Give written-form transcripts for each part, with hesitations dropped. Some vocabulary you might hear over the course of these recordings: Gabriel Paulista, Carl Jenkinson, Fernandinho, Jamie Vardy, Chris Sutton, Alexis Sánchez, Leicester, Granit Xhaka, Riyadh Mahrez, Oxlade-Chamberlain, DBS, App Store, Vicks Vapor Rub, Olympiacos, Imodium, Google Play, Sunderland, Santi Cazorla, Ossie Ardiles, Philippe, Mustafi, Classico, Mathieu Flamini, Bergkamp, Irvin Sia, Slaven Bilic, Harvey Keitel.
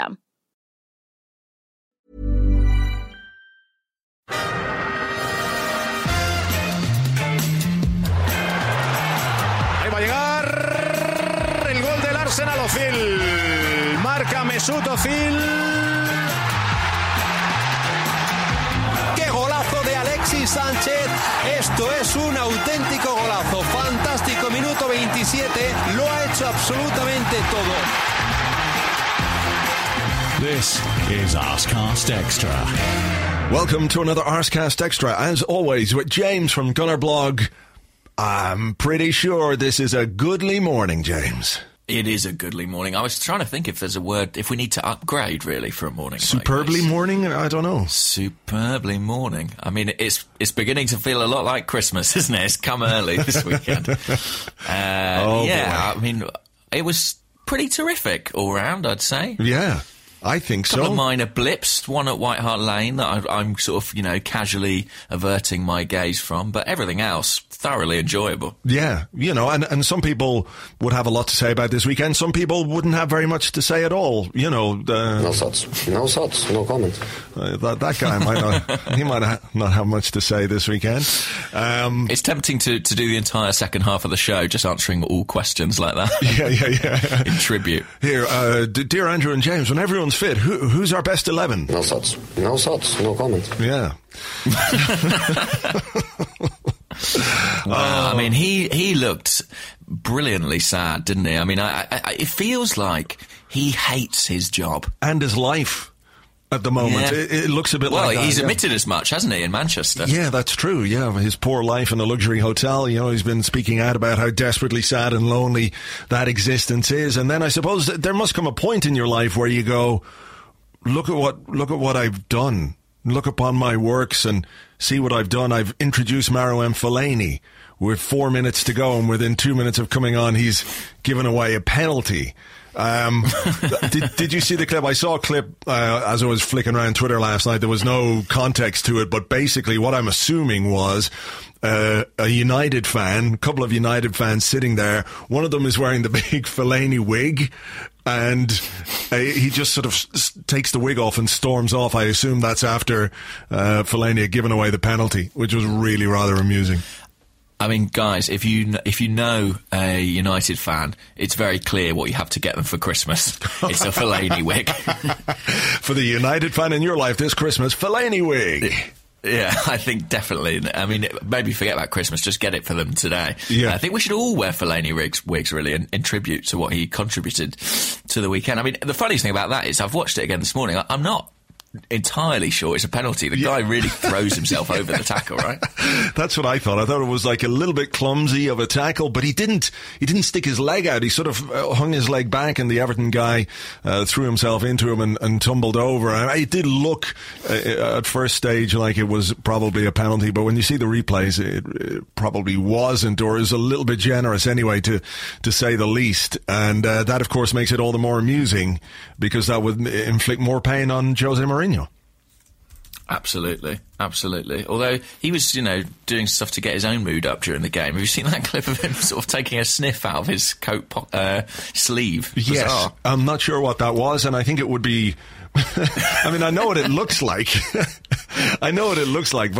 Ahí va a llegar el gol del Arsenal. Özil marca, Mesut Özil. ¡Qué golazo de Alexis Sánchez! Esto es un auténtico golazo, fantástico. Minuto 27, lo ha hecho absolutamente todo. This is Arsecast Extra. Welcome to another Arsecast Extra, as always, with James from Gunnerblog. I'm pretty sure this is a goodly morning, James. It is a goodly morning. I was trying to think if there's a word, if we need to upgrade, really, for a morning. Superbly like morning? I don't know. Superbly morning. I mean, it's beginning to feel a lot like Christmas, isn't it? It's come early this weekend. I mean, it was pretty terrific all round, I'd say. Yeah. I think so. A couple of minor blips, one at White Hart Lane that I'm sort of, casually averting my gaze from, but everything else, thoroughly enjoyable. Yeah, and some people would have a lot to say about this weekend. Some people wouldn't have very much to say at all, No thoughts, no comment. That guy might not have much to say this weekend. It's tempting to do the entire second half of the show, just answering all questions like that. Yeah. In tribute. Here, dear Andrew and James, when everyone's fit, who's our best 11? No thoughts, no comment. Yeah. Wow, I mean, he looked brilliantly sad, didn't he? I mean, I it feels like he hates his job. And his life at the moment. Yeah. It looks a bit like that. Well, he's admitted as much, hasn't he, in Manchester? Yeah, that's true. Yeah, his poor life in a luxury hotel. He's been speaking out about how desperately sad and lonely that existence is. And then I suppose there must come a point in your life where you go, look at what I've done. Look upon my works and see what I've done. I've introduced Marouane Fellaini with 4 minutes to go, and within 2 minutes of coming on, he's given away a penalty. Did you see the clip? I saw a clip as I was flicking around Twitter last night. There was no context to it, but basically what I'm assuming was a United fan, a couple of United fans sitting there. One of them is wearing the big Fellaini wig, and he just sort of takes the wig off and storms off. I assume that's after Fellaini had given away the penalty, which was really rather amusing. I mean, guys, if you know a United fan, it's very clear what you have to get them for Christmas. It's a Fellaini wig. For the United fan in your life this Christmas, Fellaini wig. Yeah, I think definitely. I mean, maybe forget about Christmas, just get it for them today. Yeah. I think we should all wear Fellaini wigs really, in tribute to what he contributed to the weekend. I mean, the funniest thing about that is I've watched it again this morning. I'm not entirely sure it's a penalty. The guy really throws himself over the tackle, right? That's what I thought. I thought it was like a little bit clumsy of a tackle, but he didn't stick his leg out. He sort of hung his leg back, and the Everton guy threw himself into him and tumbled over. And it did look at first stage like it was probably a penalty, but when you see the replays, it probably wasn't, or is a little bit generous anyway, to say the least. And that, of course, makes it all the more amusing, because that would inflict more pain on Jose Mourinho. Absolutely. Although he was, doing stuff to get his own mood up during the game. Have you seen that clip of him sort of taking a sniff out of his coat sleeve? Yes. Bizarre. I'm not sure what that was, and I think it would be... I mean, I know what it looks like. But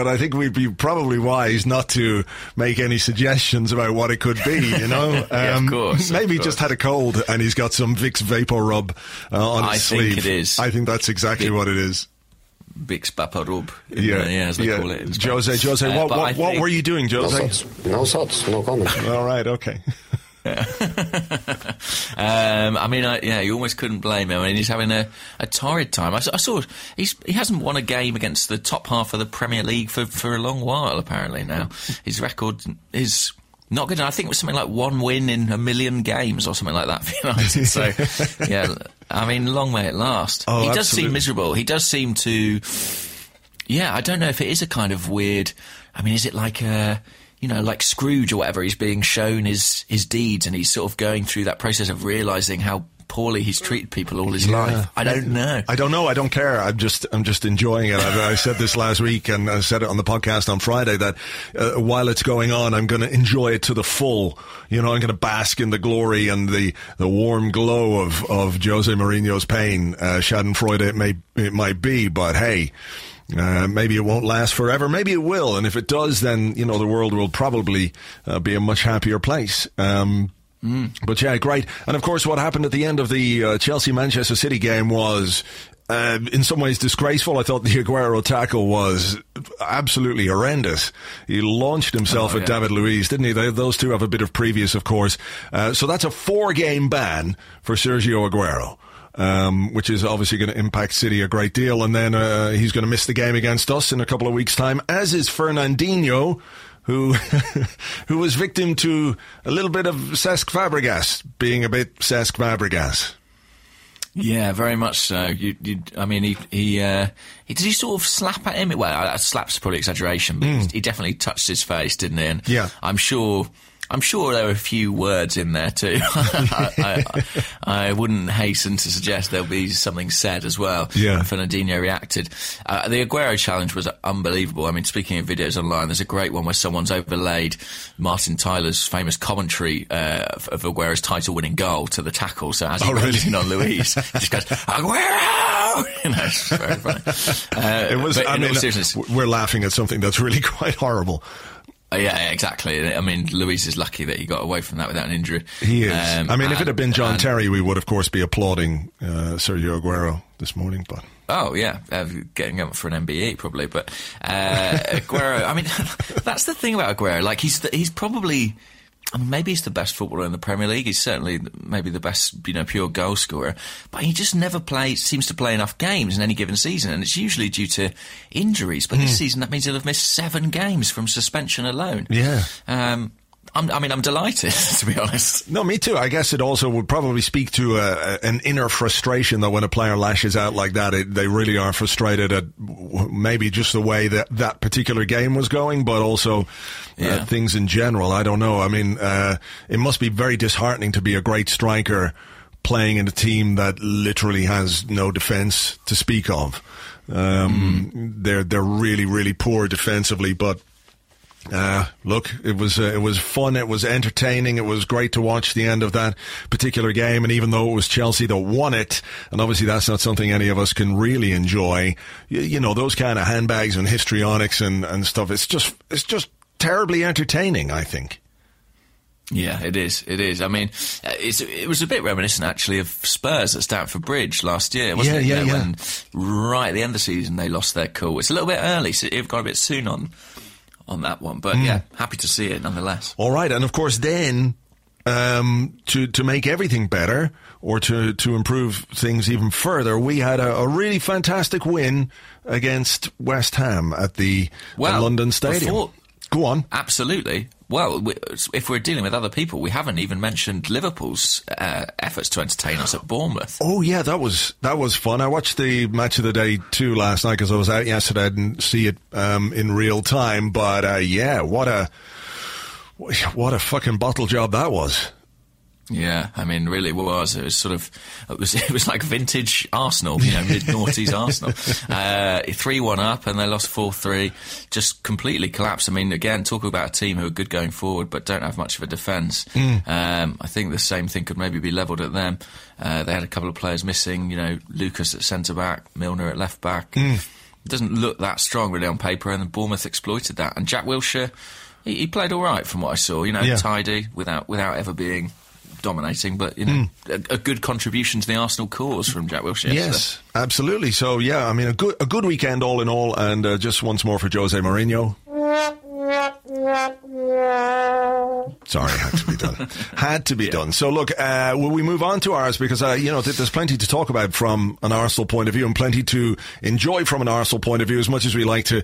I think we'd be probably wise not to make any suggestions about what it could be, Yeah, of course. Maybe he just had a cold and he's got some Vicks Vapor Rub on his sleeve. I think it is. I think that's exactly what it is. Vicks Vapor Rub. As they call it. Jose, what were you doing, Jose? No thoughts, no comment. All right, okay. Yeah. You almost couldn't blame him. I mean, he's having a torrid time. I saw he hasn't won a game against the top half of the Premier League for a long while, apparently, now. His record is not good. And I think it was something like one win in 1,000,000 games or something like that for United. So, yeah, I mean, long may it last. Oh, he does seem miserable. He does seem to... Yeah, I don't know if it is a kind of weird... I mean, is it like a... You know, like Scrooge or whatever, he's being shown his deeds and he's sort of going through that process of realising how poorly he's treated people all his life. I don't know. I don't care. I'm just enjoying it. I said this last week, and I said it on the podcast on Friday, that while it's going on, I'm going to enjoy it to the full. You know, I'm going to bask in the glory and the warm glow of Jose Mourinho's pain. Schadenfreude it might be, but hey... maybe it won't last forever. Maybe it will. And if it does, then, you know, the world will probably be a much happier place. But yeah, great. And of course, what happened at the end of the Chelsea-Manchester City game was... in some ways disgraceful. I thought the Aguero tackle was absolutely horrendous. He launched himself at David Luiz, didn't he? Those two have a bit of previous, of course. So that's a 4-game ban for Sergio Aguero. Which is obviously going to impact City a great deal. And then he's going to miss the game against us in a couple of weeks' time, as is Fernandinho, who was victim to a little bit of Cesc Fabregas being a bit Cesc Fabregas. Yeah, very much so. He did he sort of slap at him? Well, slap's probably exaggeration, but he definitely touched his face, didn't he? And yeah. I'm sure there were a few words in there too. I wouldn't hasten to suggest there'll be something said as well. Yeah. And Fernandinho reacted. The Aguero challenge was unbelievable. I mean, speaking of videos online, there's a great one where someone's overlaid Martin Tyler's famous commentary of Aguero's title-winning goal to the tackle. So as he runs in on Luis, he just goes, Aguero! You know, it's very funny. We're laughing at something that's really quite horrible. Yeah, exactly. I mean, Luis is lucky that he got away from that without an injury. He is. If it had been John Terry, we would, of course, be applauding Sergio Aguero this morning. But getting up for an MBE probably. But Aguero, I mean, that's the thing about Aguero. Like, he's probably... I mean, maybe he's the best footballer in the Premier League. He's certainly maybe the best, you know, pure goal scorer. But he just never seems to play enough games in any given season. And it's usually due to injuries. But this season, that means he'll have missed 7 games from suspension alone. Yeah. I'm delighted, to be honest. No, me too. I guess it also would probably speak to an inner frustration that when a player lashes out like that, they really are frustrated at maybe just the way that particular game was going, but also things in general. I don't know. I mean, it must be very disheartening to be a great striker playing in a team that literally has no defence to speak of. They're really, really poor defensively, but... look, it was fun, it was entertaining, it was great to watch the end of that particular game, and even though it was Chelsea that won it, and obviously that's not something any of us can really enjoy, you know, those kind of handbags and histrionics and stuff, it's just terribly entertaining, I think. Yeah, it is. I mean, it was a bit reminiscent, actually, of Spurs at Stamford Bridge last year, wasn't it? Yeah, when right at the end of the season they lost their cool. It's a little bit early, so it got a bit soon on that one, but yeah, happy to see it nonetheless. All right, and of course then to make everything better, or to improve things even further, we had a really fantastic win against West Ham at the London Stadium. Go on. Absolutely. Well, if we're dealing with other people, we haven't even mentioned Liverpool's efforts to entertain us at Bournemouth. Oh, yeah, that was fun. I watched the match of the day too last night because I was out yesterday. I didn't see it in real time, but what a fucking bottle job that was. Yeah, I mean, really, what was it? It was sort of, it was like vintage Arsenal, you know, mid-noughties Arsenal. 3-1 up, and they lost 4-3, just completely collapsed. I mean, again, talk about a team who are good going forward, but don't have much of a defence. I think the same thing could maybe be levelled at them. They had a couple of players missing, you know, Lucas at centre-back, Milner at left-back. It doesn't look that strong, really, on paper, and Bournemouth exploited that. And Jack Wilshere, he played all right from what I saw, you know, tidy, without ever being... dominating, but you know, a good contribution to the Arsenal cause from Jack Wilshere. Yes, absolutely. So yeah, I mean, a good weekend all in all, and just once more for Jose Mourinho. Sorry, had to be done. Had to be done. So look, will we move on to ours? Because, you know, there's plenty to talk about from an Arsenal point of view and plenty to enjoy from an Arsenal point of view, as much as we like to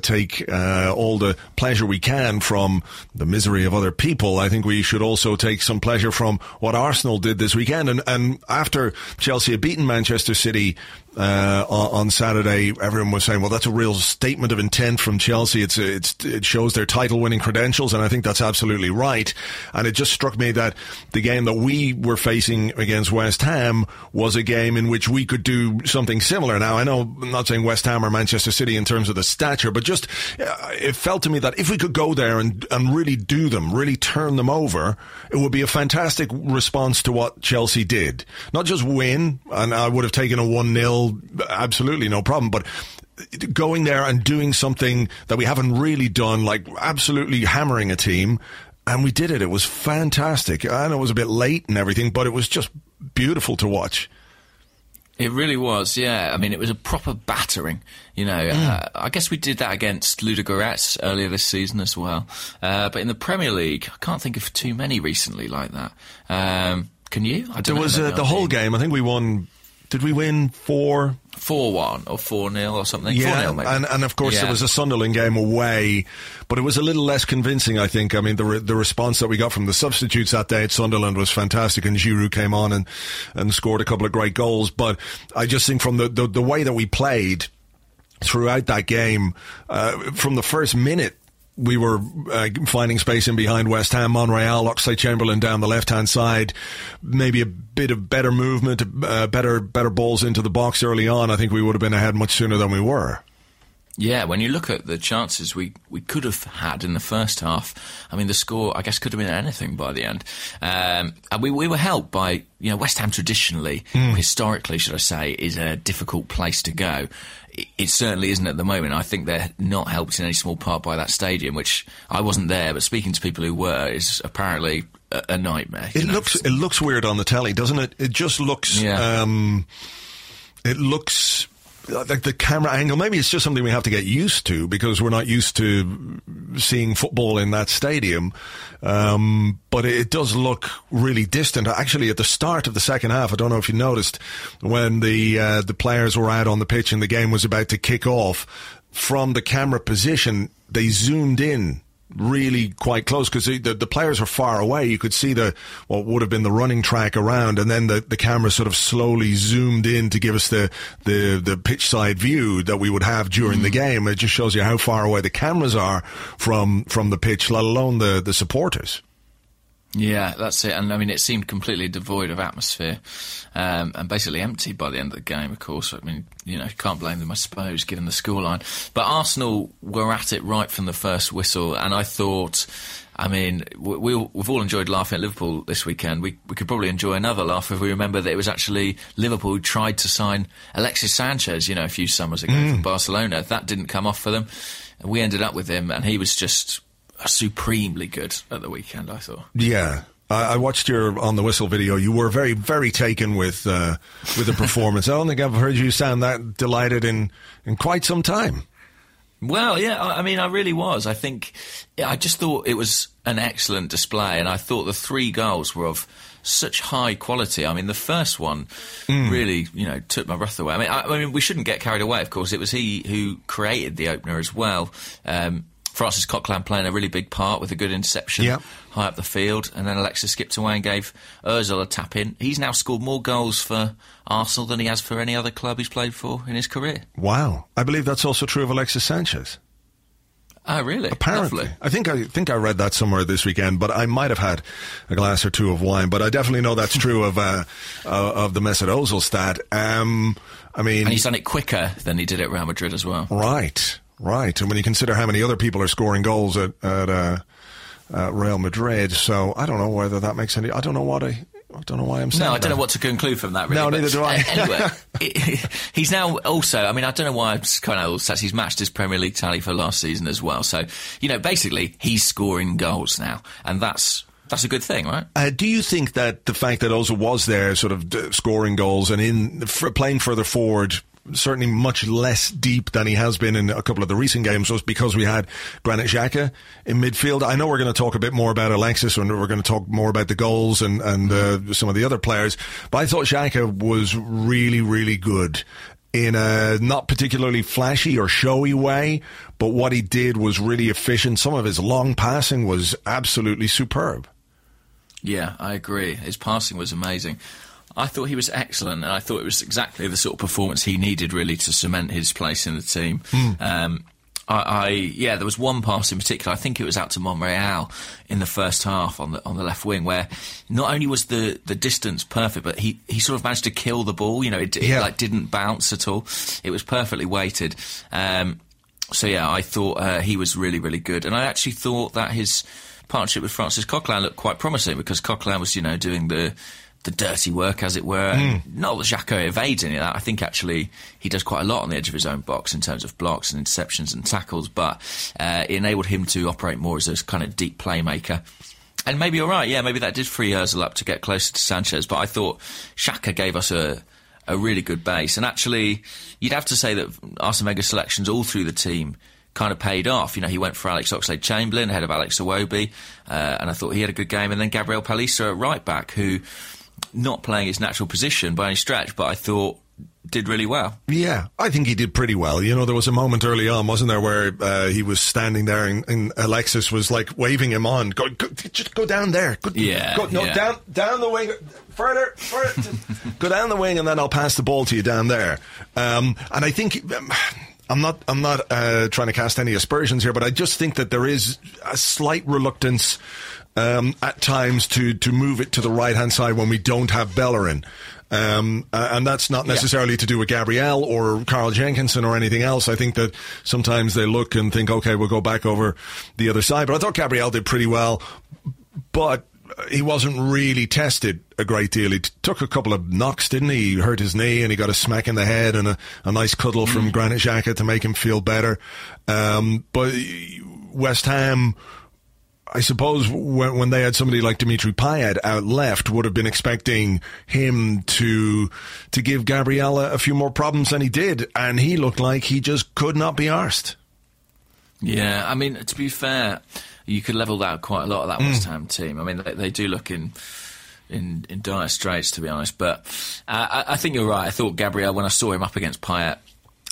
take all the pleasure we can from the misery of other people. I think we should also take some pleasure from what Arsenal did this weekend. And after Chelsea had beaten Manchester City on Saturday, everyone was saying, well, that's a real statement of intent from Chelsea. It shows their title winning credentials, and I think that's absolutely right. And it just struck me that the game that we were facing against West Ham was a game in which we could do something similar. Now, I know I'm not saying West Ham or Manchester City in terms of the stature, but just it felt to me that if we could go there and really do them, really turn them over, it would be a fantastic response to what Chelsea did. Not just win, and I would have taken a 1-0, absolutely no problem, but going there and doing something that we haven't really done, like absolutely hammering a team, and we did it. It was fantastic. I know it was a bit late and everything, but it was just beautiful to watch. It really was, yeah. I mean, it was a proper battering, you know. I guess we did that against Ludogorets earlier this season as well. But in the Premier League, I can't think of too many recently like that. Can you? The whole game, I think we won... Did we win 4-1 or 4-0 or something? Yeah, 4-0 maybe. And of course there was a Sunderland game away, but it was a little less convincing, I think. I mean, the response that we got from the substitutes that day at Sunderland was fantastic, and Giroud came on and scored a couple of great goals. But I just think from the way that we played throughout that game, from the first minute, we were finding space in behind West Ham, Monreal, Oxlade-Chamberlain down the left-hand side. Maybe a bit of better movement, better balls into the box early on. I think we would have been ahead much sooner than we were. Yeah, when you look at the chances we could have had in the first half, I mean, the score, I guess, could have been anything by the end. And we were helped by, you know, West Ham traditionally, historically, should I say, is a difficult place to go. It certainly isn't at the moment. I think they're not helped in any small part by that stadium, which I wasn't there, but speaking to people who were, is apparently a nightmare. It looks weird on the telly, doesn't it? It just looks... Yeah. It looks... Like the camera angle, maybe it's just something we have to get used to because we're not used to seeing football in that stadium. But it does look really distant. Actually, at the start of the second half, I don't know if you noticed, when the players were out on the pitch and the game was about to kick off, from the camera position, they zoomed in really quite close because the players were far away. You could see what would have been the running track around, and then the camera sort of slowly zoomed in to give us the pitch side view that we would have during the game. It just shows you how far away the cameras are from the pitch, let alone the supporters. Yeah, that's it. And I mean, it seemed completely devoid of atmosphere, and basically empty by the end of the game, of course. I mean, you know, can't blame them, I suppose, given the scoreline. But Arsenal were at it right from the first whistle, and I thought, I mean, we've all enjoyed laughing at Liverpool this weekend. We could probably enjoy another laugh if we remember that it was actually Liverpool who tried to sign Alexis Sánchez, you know, a few summers ago from Barcelona. That didn't come off for them. We ended up with him, and he was just... supremely good at the weekend, I thought. Yeah. I watched your On the Whistle video. You were very, very taken with the performance. I don't think I've heard you sound that delighted in quite some time. Well, yeah, I mean, I really was. I think, I just thought it was an excellent display, and I thought the 3 goals were of such high quality. I mean, the first one really, you know, took my breath away. I mean, we shouldn't get carried away, of course. It was he who created the opener as well. Francis Coquelin playing a really big part with a good interception high up the field. And then Alexis skipped away and gave Özil a tap-in. He's now scored more goals for Arsenal than he has for any other club he's played for in his career. Wow. I believe that's also true of Alexis Sánchez. Oh, really? Apparently. Lovely. I think I read that somewhere this weekend, but I might have had a glass or two of wine. But I definitely know that's true of the Mesut Özil stat. I mean, and he's done it quicker than he did at Real Madrid as well. Right, and when you consider how many other people are scoring goals at Real Madrid, so I don't know whether that makes any. I don't know why I'm saying. No, I don't know what to conclude from that. Really, no, neither do I. Anyway, he's now also. I mean, I don't know why I'm kind of obsessed. He's matched his Premier League tally for last season as well. So, you know, basically, he's scoring goals now, and that's a good thing, right? Do you think that the fact that Ozil was there, sort of scoring goals and playing further forward, certainly much less deep than he has been in a couple of the recent games, was because we had Granit Xhaka in midfield. I know we're going to talk a bit more about Alexis, and we're going to talk more about the goals and some of the other players, but I thought Xhaka was really, really good in a not particularly flashy or showy way, but what he did was really efficient. Some of his long passing was absolutely superb. Yeah, I agree. His passing was amazing. I thought he was excellent, and I thought it was exactly the sort of performance he needed, really, to cement his place in the team. There was one pass in particular. I think it was out to Monreal in the first half on the left wing, where not only was the distance perfect, but he sort of managed to kill the ball. You know, it didn't bounce at all. It was perfectly weighted. I thought he was really, really good, and I actually thought that his partnership with Francis Coquelin looked quite promising, because Coquelin was, doing the dirty work, as it were. Not that Xhaka evades any of that. I think actually he does quite a lot on the edge of his own box in terms of blocks and interceptions and tackles, but it enabled him to operate more as a kind of deep playmaker. And maybe you're right, maybe that did free Özil up to get closer to Sanchez, but I thought Xhaka gave us a really good base. And actually, you'd have to say that Arsene Wenger's selections all through the team kind of paid off. He went for Alex Oxlade-Chamberlain ahead of Alex Iwobi, and I thought he had a good game. And then Gabriel Paulista at right back, who... not playing his natural position by any stretch, but I thought did really well. Yeah, I think he did pretty well. There was a moment early on, wasn't there, where he was standing there and Alexis was like waving him on. Go just go down there. Down the wing, further. Go down the wing, and then I'll pass the ball to you down there. And I think... I'm not trying to cast any aspersions here, but I just think that there is a slight reluctance at times to move it to the right-hand side when we don't have Bellerin. And that's not necessarily to do with Gabriel or Carl Jenkinson or anything else. I think that sometimes they look and think, okay, we'll go back over the other side. But I thought Gabriel did pretty well, but he wasn't really tested a great deal. He took a couple of knocks, didn't he? He hurt his knee and he got a smack in the head and a nice cuddle from Granit Xhaka to make him feel better. But West Ham, I suppose, when they had somebody like Dimitri Payet out left, would have been expecting him to give Gabriel a few more problems than he did. And he looked like he just could not be arsed. Yeah, I mean, to be fair... you could level that quite a lot of that West Ham team. I mean, they do look in dire straits, to be honest. But I think you're right. I thought Gabriel, when I saw him up against Payet,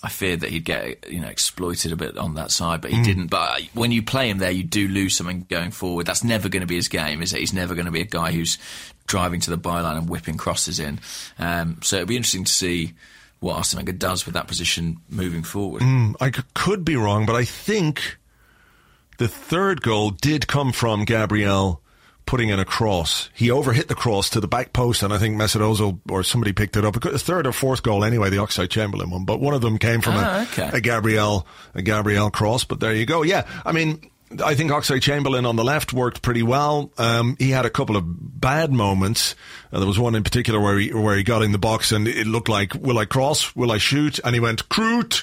I feared that he'd get exploited a bit on that side, but he didn't. But when you play him there, you do lose something going forward. That's never going to be his game, is it? He's never going to be a guy who's driving to the byline and whipping crosses in. So it'd be interesting to see what Arsene Wenger does with that position moving forward. I could be wrong, but I think... the third goal did come from Gabriel putting in a cross. He overhit the cross to the back post, and I think Mesut Özil or somebody picked it up. The third or fourth goal anyway, the Oxlade-Chamberlain one, but one of them came from a Gabriel cross, but there you go. Yeah, I mean, I think Oxlade-Chamberlain on the left worked pretty well. He had a couple of bad moments. There was one in particular where he got in the box and it looked like, will I cross? Will I shoot? And he went, Kroot!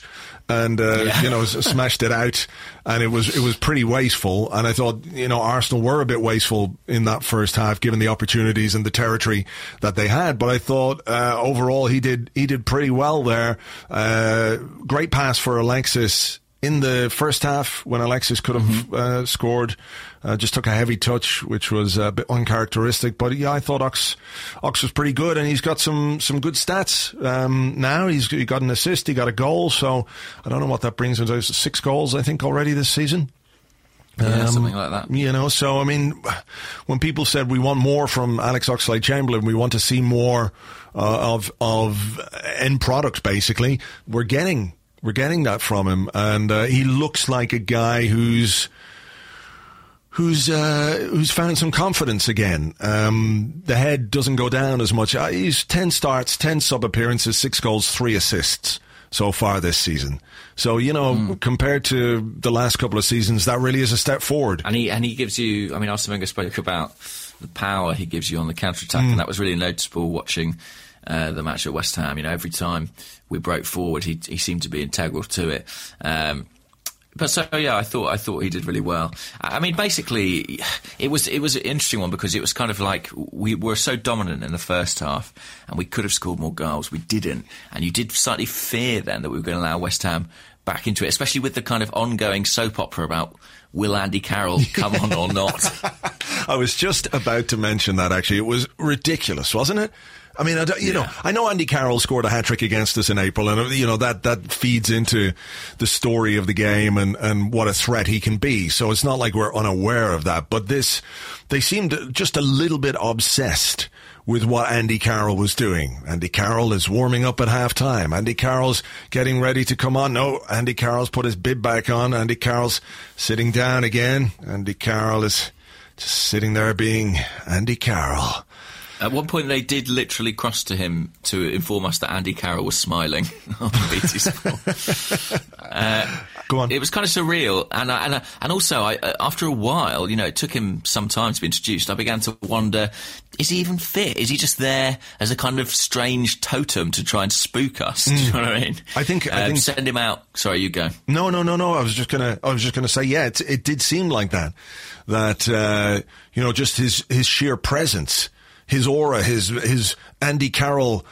And, smashed it out. And it was pretty wasteful. And I thought, Arsenal were a bit wasteful in that first half, given the opportunities and the territory that they had. But I thought, overall, he did pretty well there. Great pass for Alexis in the first half when Alexis could have scored. Just took a heavy touch, which was a bit uncharacteristic. But yeah, I thought Ox was pretty good, and he's got some good stats now. He got an assist, he got a goal, so I don't know what that brings him to. 6 goals, I think, already this season. Yeah, something like that. So I mean, when people said we want more from Alex Oxlade-Chamberlain, we want to see more of end product, basically, we're getting that from him, and he looks like a guy who's found some confidence again. The head doesn't go down as much. He's 10 starts, 10 sub-appearances, 6 goals, 3 assists so far this season. So, compared to the last couple of seasons, that really is a step forward. And he gives you... I mean, Arsene Wenger spoke about the power he gives you on the counter-attack, and that was really noticeable watching... the match at West Ham. Every time we broke forward, he seemed to be integral to it. But so yeah, I thought he did really well. I mean, basically, it was an interesting one because it was kind of like we were so dominant in the first half, and we could have scored more goals, we didn't, and you did slightly fear then that we were going to allow West Ham back into it, especially with the kind of ongoing soap opera about will Andy Carroll come on or not. I was just about to mention that actually. It was ridiculous, wasn't it? I mean, I know Andy Carroll scored a hat-trick against us in April, and, you know, that feeds into the story of the game and what a threat he can be. So it's not like we're unaware of that. But this, they seemed just a little bit obsessed with what Andy Carroll was doing. Andy Carroll is warming up at halftime. Andy Carroll's getting ready to come on. No, Andy Carroll's put his bib back on. Andy Carroll's sitting down again. Andy Carroll is just sitting there being Andy Carroll. At one point, they did literally cross to him to inform us that Andy Carroll was smiling on the BT score. Go on. It was kind of surreal, and also, after a while, you know, it took him some time to be introduced. I began to wonder: is he even fit? Is he just there as a kind of strange totem to try and spook us? Do you know what I mean? I think send him out. Sorry, you go. No. I was just gonna say, yeah, it did seem like that. That you know, just his sheer presence. His aura, his Andy Carroll,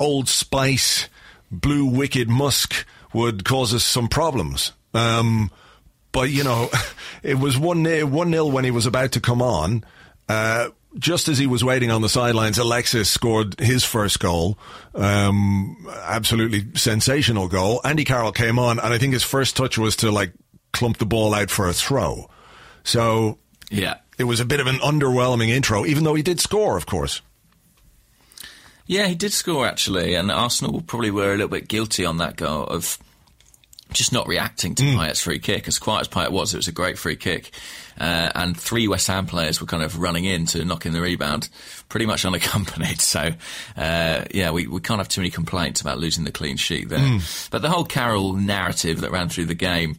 Old Spice, Blue Wicked Musk would cause us some problems. But, you know, it was 1-0 when he was about to come on. Just as he was waiting on the sidelines, Alexis scored his first goal. Absolutely sensational goal. Andy Carroll came on, and I think his first touch was to, like, clump the ball out for a throw. So... yeah. It was a bit of an underwhelming intro, even though he did score, of course. Yeah, he did score, actually, and Arsenal probably were a little bit guilty on that goal of just not reacting to Payet's free kick. As quiet as Payet was, it was a great free kick. And three West Ham players were kind of running in to knock in the rebound, pretty much unaccompanied. So, we can't have too many complaints about losing the clean sheet there. But the whole Carroll narrative that ran through the game...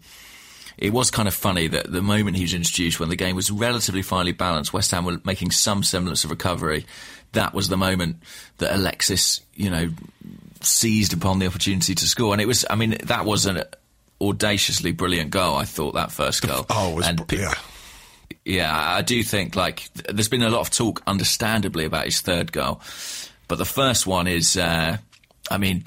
it was kind of funny that the moment he was introduced, when the game was relatively finely balanced, West Ham were making some semblance of recovery. That was the moment that Alexis, you know, seized upon the opportunity to score. And it was, I mean, that was an audaciously brilliant goal, I thought, that first goal. Oh, it was brilliant. Yeah, I do think, like, there's been a lot of talk, understandably, about his third goal. But the first one is... I mean,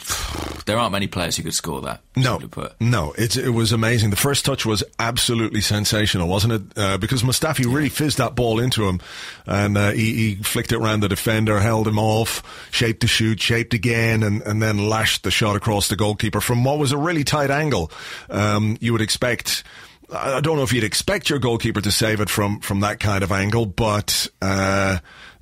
there aren't many players who could score that. No, it was amazing. The first touch was absolutely sensational, wasn't it? Because Mustafi really fizzed that ball into him, and he flicked it around the defender, held him off, shaped the shoot, shaped again, and then lashed the shot across the goalkeeper from what was a really tight angle. You would expect... I don't know if you'd expect your goalkeeper to save it from that kind of angle, but...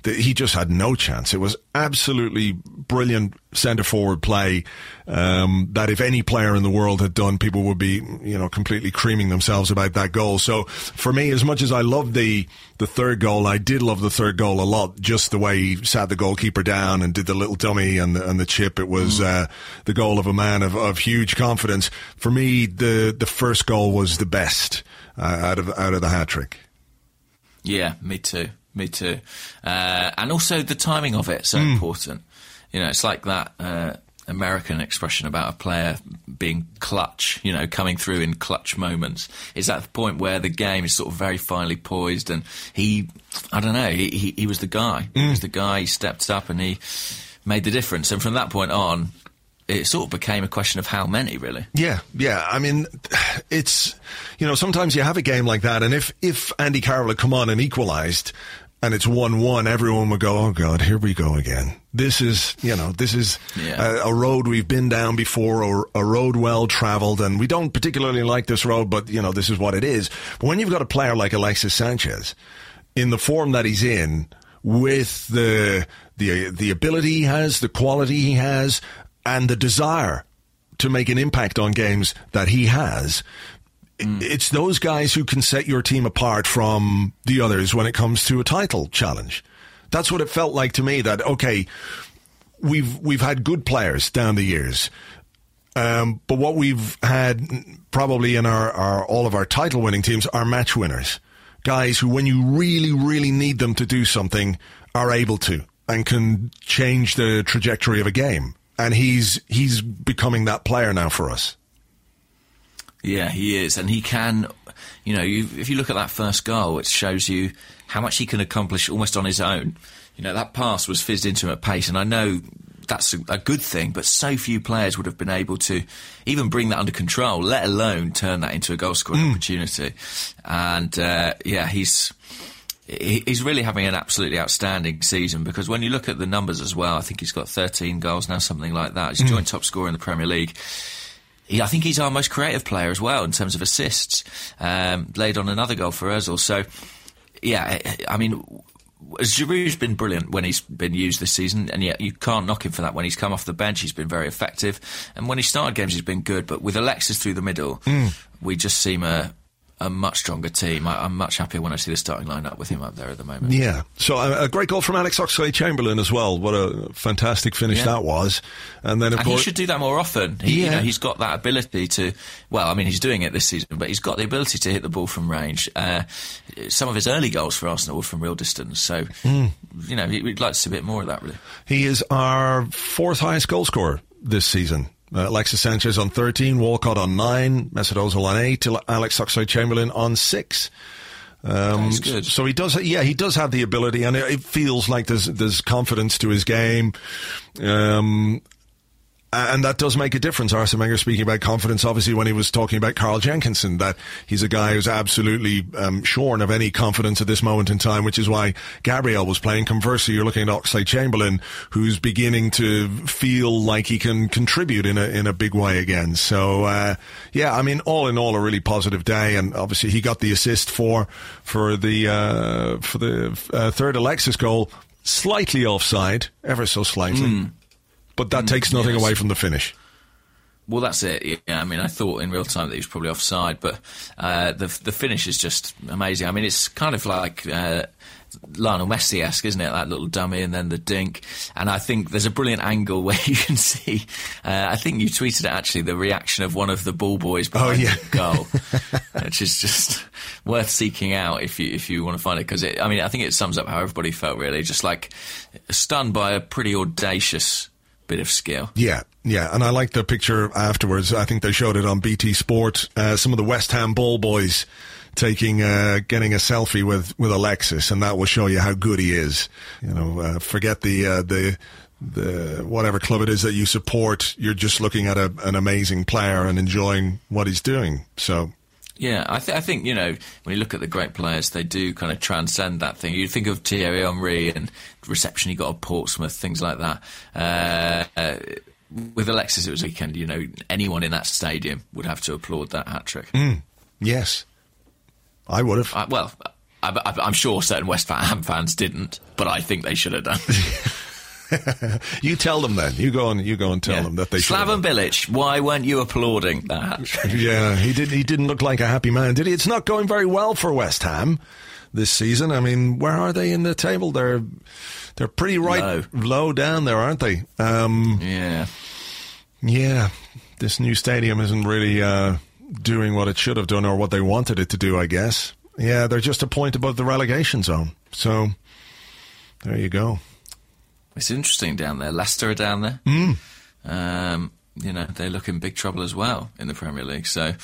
he just had no chance. It was absolutely brilliant centre-forward play that if any player in the world had done, people would be, you know, completely creaming themselves about that goal. So for me, as much as I loved the third goal, I did love the third goal a lot, just the way he sat the goalkeeper down and did the little dummy and the chip. It was the goal of a man of huge confidence. For me, the first goal was the best out of the hat-trick. Yeah, me too. Me too. And also the timing of it is so important. You know, it's like that American expression about a player being clutch, you know, coming through in clutch moments. It's at the point where the game is sort of very finely poised and he was the guy. He was the guy, he stepped up and he made the difference. And from that point on, it sort of became a question of how many, really. Yeah. I mean, it's, you know, sometimes you have a game like that and if Andy Carroll had come on and equalised... and it's 1-1, everyone would go, oh, God, here we go again. This is a road we've been down before, or a road well-travelled, and we don't particularly like this road, but, you know, this is what it is. But when you've got a player like Alexis Sanchez, in the form that he's in, with the ability he has, the quality he has, and the desire to make an impact on games that he has... it's those guys who can set your team apart from the others when it comes to a title challenge. That's what it felt like to me, that, okay, we've had good players down the years, but what we've had probably in all of our title-winning teams are match winners. Guys who, when you really, really need them to do something, are able to and can change the trajectory of a game. And he's becoming that player now for us. Yeah, he is. And he can, you know, if you look at that first goal, it shows you how much he can accomplish almost on his own. You know, that pass was fizzed into him at pace, and I know that's a good thing, but so few players would have been able to even bring that under control, let alone turn that into a goal-scoring opportunity. And, yeah, he's really having an absolutely outstanding season, because when you look at the numbers as well, I think he's got 13 goals now, something like that. He's joint top scorer in the Premier League. I think he's our most creative player as well in terms of assists. Laid on another goal for Özil. So, yeah, I mean, Giroud's been brilliant when he's been used this season, and yet you can't knock him for that. When he's come off the bench, he's been very effective. And when he started games, he's been good. But with Alexis through the middle, we just seem a much stronger team. I'm much happier when I see the starting lineup with him up there at the moment. Yeah. So a great goal from Alex Oxlade-Chamberlain as well. What a fantastic finish that was. And then, of course, he should do that more often. You know, he's got that ability to, well, I mean, he's doing it this season, but he's got the ability to hit the ball from range. Some of his early goals for Arsenal were from real distance. So, you know, we'd like to see a bit more of that, really. He is our fourth highest goal scorer this season. Alexis Sánchez on 13, Walcott on 9, Mesut Özil on 8, Alex Oxlade-Chamberlain on 6. That's good. So he does have the ability, and it feels like there's confidence to his game, and that does make a difference. Arsene Wenger speaking about confidence, obviously, when he was talking about Carl Jenkinson, that he's a guy who's absolutely shorn of any confidence at this moment in time, which is why Gabriel was playing. Conversely, you're looking at Oxlade-Chamberlain, who's beginning to feel like he can contribute in a big way again. So, yeah, I mean, all in all, a really positive day, and obviously he got the assist for the third Alexis goal, slightly offside, ever so slightly. But that takes nothing away from the finish. Well, that's it. Yeah, I mean, I thought in real time that he was probably offside, but the finish is just amazing. I mean, it's kind of like Lionel Messi-esque, isn't it? That little dummy and then the dink. And I think there's a brilliant angle where you can see, I think you tweeted it actually, the reaction of one of the ball boys behind the goal, which is just worth seeking out if you want to find it, because I mean, I think it sums up how everybody felt, really, just like stunned by a pretty audacious bit of skill. Yeah, and I like the picture afterwards. I think they showed it on BT Sport. Some of the West Ham ball boys getting a selfie with Alexis, and that will show you how good he is. You know, forget the whatever club it is that you support. You're just looking at an amazing player and enjoying what he's doing. So. Yeah, I think, you know, when you look at the great players, they do kind of transcend that thing. You think of Thierry Henry and reception he got at Portsmouth, things like that. With Alexis, it was a weekend, you know, anyone in that stadium would have to applaud that hat-trick. Yes, I would have. I'm sure certain West Ham fans didn't, but I think they should have done. You tell them then. You go and tell them that they should. Slaven Bilic, why weren't you applauding that? Yeah, he didn't look like a happy man, did he? It's not going very well for West Ham this season. I mean, where are they in the table? They're pretty low down there, aren't they? Yeah. This new stadium isn't really doing what it should have done or what they wanted it to do, I guess. Yeah, they're just a point above the relegation zone. So there you go. It's interesting down there. Leicester are down there. You know, they look in big trouble as well in the Premier League. So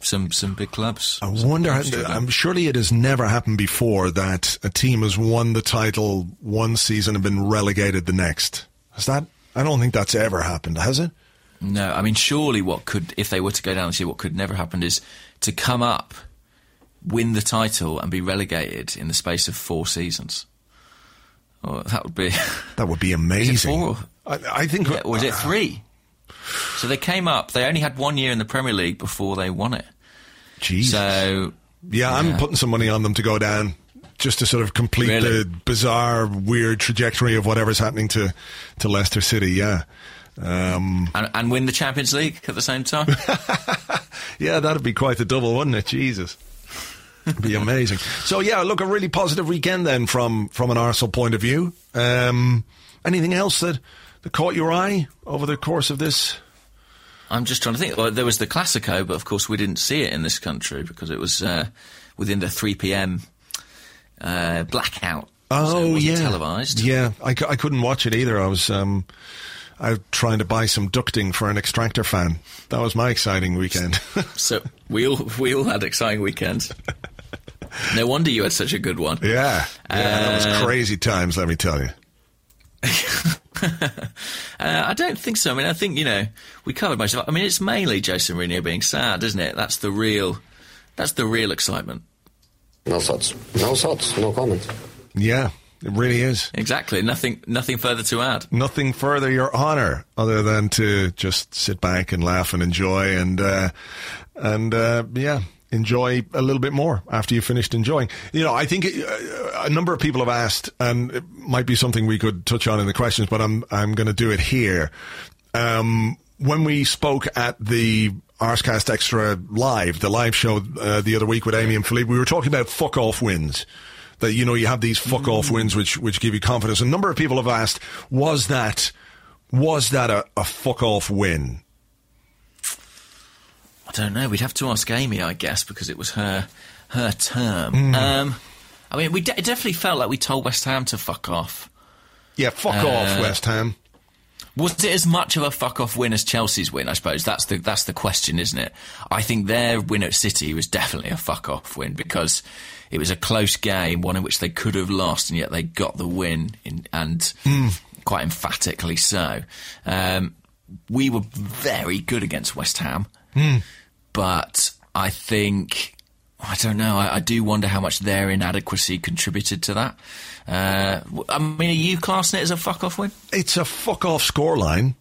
some big clubs. I wonder. Surely it has never happened before that a team has won the title one season and been relegated the next. Has that? I don't think that's ever happened, has it? No. I mean, surely what could, if they were to go down and see what could never happen, is to come up, win the title, and be relegated in the space of 4 seasons. Oh, that would be amazing. Is it 4? I think. Yeah, or was it 3? So they came up. They only had 1 year in the Premier League before they won it. Jesus. So yeah, I'm putting some money on them to go down, just to sort of complete the bizarre, weird trajectory of whatever's happening to Leicester City. Yeah. And win the Champions League at the same time. Yeah, that'd be quite a double, wouldn't it? Jesus. It'd be amazing. So, yeah, look, a really positive weekend then from an Arsenal point of view. Anything else that caught your eye over the course of this? I'm just trying to think. Well, there was the Classico, but, of course, we didn't see it in this country because it was within the 3 p.m. blackout. Oh, so it wasn't televised. Yeah, I couldn't watch it either. I was out trying to buy some ducting for an extractor fan. That was my exciting weekend. So we all had exciting weekends. No wonder you had such a good one. Yeah, that was crazy times, let me tell you. I don't think so. I mean, I think, you know, we covered most of it. I mean, it's mainly Jose Mourinho being sad, isn't it? That's the real excitement. No thoughts, no comment. Yeah, it really is. Exactly. Nothing further to add. Nothing further, Your Honour, other than to just sit back and laugh and enjoy and enjoy a little bit more after you've finished enjoying. You know, I think a number of people have asked, and it might be something we could touch on in the questions, but I'm going to do it here. When we spoke at the Arsecast Extra Live, the live show the other week with Amy and Philippe, we were talking about fuck-off wins. That, you know, you have these fuck-off wins which give you confidence. A number of people have asked, was that a fuck-off win? I don't know. We'd have to ask Amy, I guess, because it was her term. I mean, it definitely felt like we told West Ham to fuck off. Yeah, fuck off, West Ham. Was it as much of a fuck off win as Chelsea's win? I suppose that's the question, isn't it? I think their win at City was definitely a fuck off win because it was a close game, one in which they could have lost, and yet they got the win, and quite emphatically so. We were very good against West Ham. But I think, I don't know, I do wonder how much their inadequacy contributed to that. I mean, are you classing it as a fuck-off win? It's a fuck-off scoreline.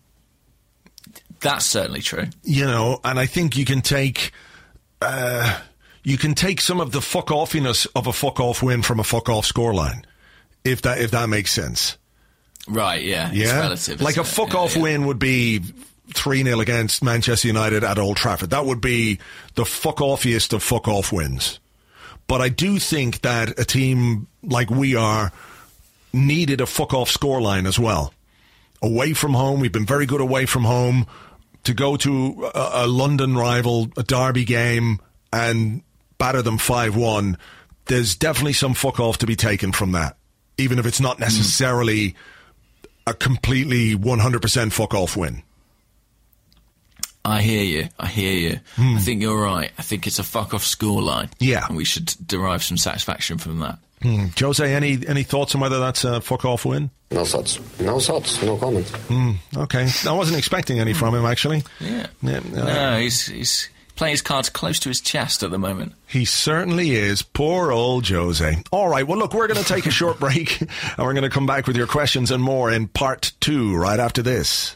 That's certainly true. You know, and I think you can take some of the fuck-offiness of a fuck-off win from a fuck-off scoreline, if that makes sense. Right, yeah? It's relative. Like a fuck-off win would be 3-0 against Manchester United at Old Trafford. That would be the fuck-offiest of fuck-off wins. But I do think that a team like we are needed a fuck-off scoreline as well. Away from home, we've been very good away from home. To go to a London rival, a derby game, and batter them 5-1, there's definitely some fuck-off to be taken from that, even if it's not necessarily a completely 100% fuck-off win. I hear you. I think you're right. I think it's a fuck-off scoreline. Yeah. And we should derive some satisfaction from that. Jose, any thoughts on whether that's a fuck-off win? No thoughts. No comment. Okay. I wasn't expecting any from him, actually. Yeah. No, he's playing his cards close to his chest at the moment. He certainly is. Poor old Jose. All right. Well, look, we're going to take a short break, and we're going to come back with your questions and more in part 2 right after this.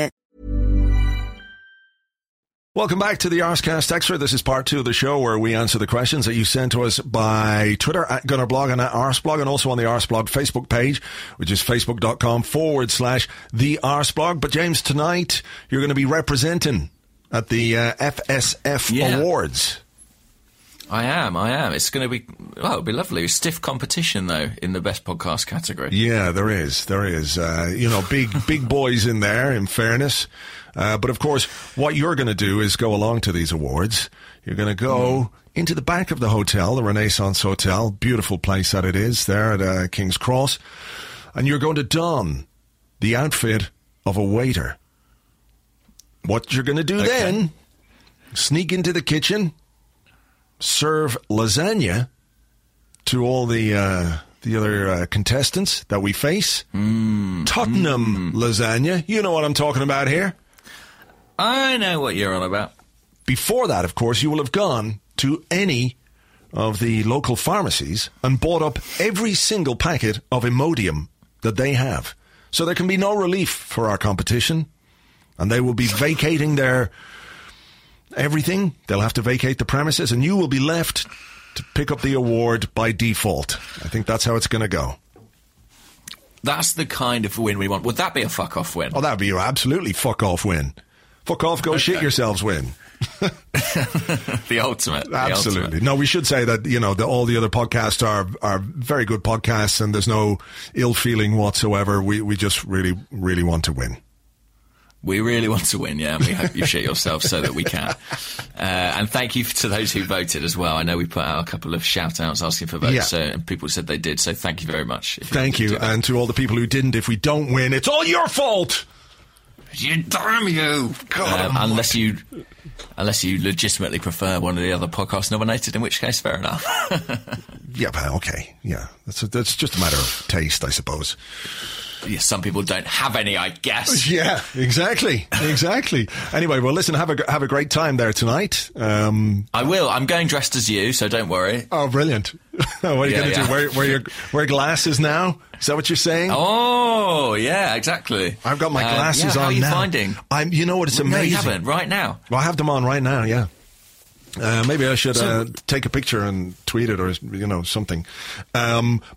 Welcome back to the Arsecast Extra. This is part 2 of the show where we answer the questions that you sent to us by Twitter at GunnerBlog and at Arsblog, and also on the Arsblog Facebook page, which is facebook.com/theArsblog. But James, tonight you're going to be representing at the FSF Awards. I am. It's going to be, it'll be lovely. Stiff competition, though, in the best podcast category. Yeah, there is. Big boys in there, in fairness. But, of course, what you're going to do is go along to these awards. You're going to go into the back of the hotel, the Renaissance Hotel, beautiful place that it is there at King's Cross, and you're going to don the outfit of a waiter. What you're going to do then sneak into the kitchen, serve lasagna to all the other contestants that we face. Tottenham lasagna. You know what I'm talking about here. I know what you're on about. Before that, of course, you will have gone to any of the local pharmacies and bought up every single packet of Imodium that they have. So there can be no relief for our competition, and they will be vacating their everything. They'll have to vacate the premises, and you will be left to pick up the award by default. I think that's how it's going to go. That's the kind of win we want. Would that be a fuck-off win? Oh, that would be an absolutely fuck-off win. Fuck off, go shit yourselves win. The ultimate. Absolutely. Ultimate. No, we should say that, you know, all the other podcasts are very good podcasts, and there's no ill feeling whatsoever. We just really, really want to win. We really want to win, yeah, and we hope you shit yourself so that we can. And thank you to those who voted as well. I know we put out a couple of shout-outs asking for votes, and people said they did, so thank you very much. Thank you, and to all the people who didn't, if we don't win, it's all your fault! You damn you! God, unless you legitimately prefer one of the other podcasts nominated, in which case, fair enough. Yeah, but okay, yeah, that's just a matter of taste, I suppose. Yeah, some people don't have any, I guess. Yeah, exactly. Anyway, well, listen, have a great time there tonight. I will. I'm going dressed as you, so don't worry. Oh, brilliant! What are you going to do? Wear glasses now? Is that what you're saying? Oh, yeah, exactly. I've got my glasses on now. How are you finding? You know what? It's amazing. No, you haven't. Right now. Well, I have them on right now. Yeah. Maybe I should take a picture and tweet it, or something. But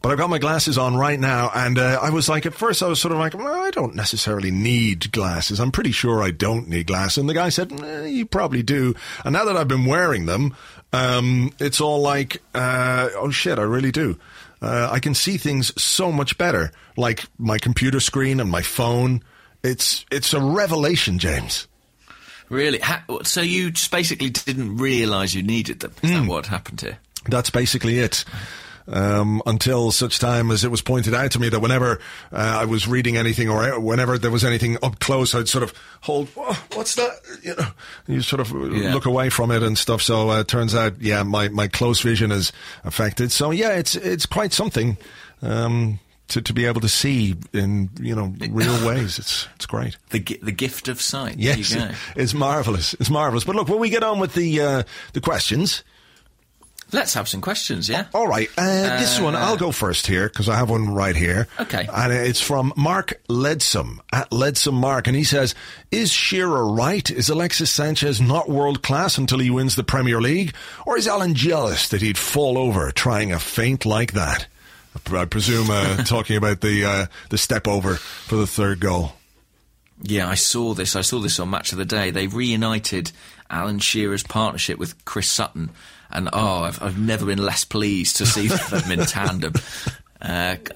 I've got my glasses on right now, and I was like, at first I was sort of like, well, I don't necessarily need glasses. I'm pretty sure I don't need glasses. And the guy said, you probably do. And now that I've been wearing them, it's all like, oh shit, I really do. I can see things so much better, like my computer screen and my phone. It's a revelation, James. Really? So you just basically didn't realise you needed them? Is that what happened here? That's basically it. Until such time as it was pointed out to me that whenever I was reading anything, or whenever there was anything up close, I'd sort of hold, what's that? You sort of look away from it and stuff. So it turns out, my close vision is affected. So, it's quite something to be able to see in real ways. It's great. The gift of sight. Yes, there you go. It's marvellous. It's marvellous. But look, when we get on with the questions... Let's have some questions, yeah? All right. This one, I'll go first here, because I have one right here. Okay. And it's from Mark Ledsam, at Ledsam Mark, and he says, is Shearer right? Is Alexis Sánchez not world-class until he wins the Premier League? Or is Alan jealous that he'd fall over trying a feint like that? I presume talking about the step over for the third goal. Yeah, I saw this on Match of the Day. They reunited Alan Shearer's partnership with Chris Sutton, and I've never been less pleased to see them in tandem.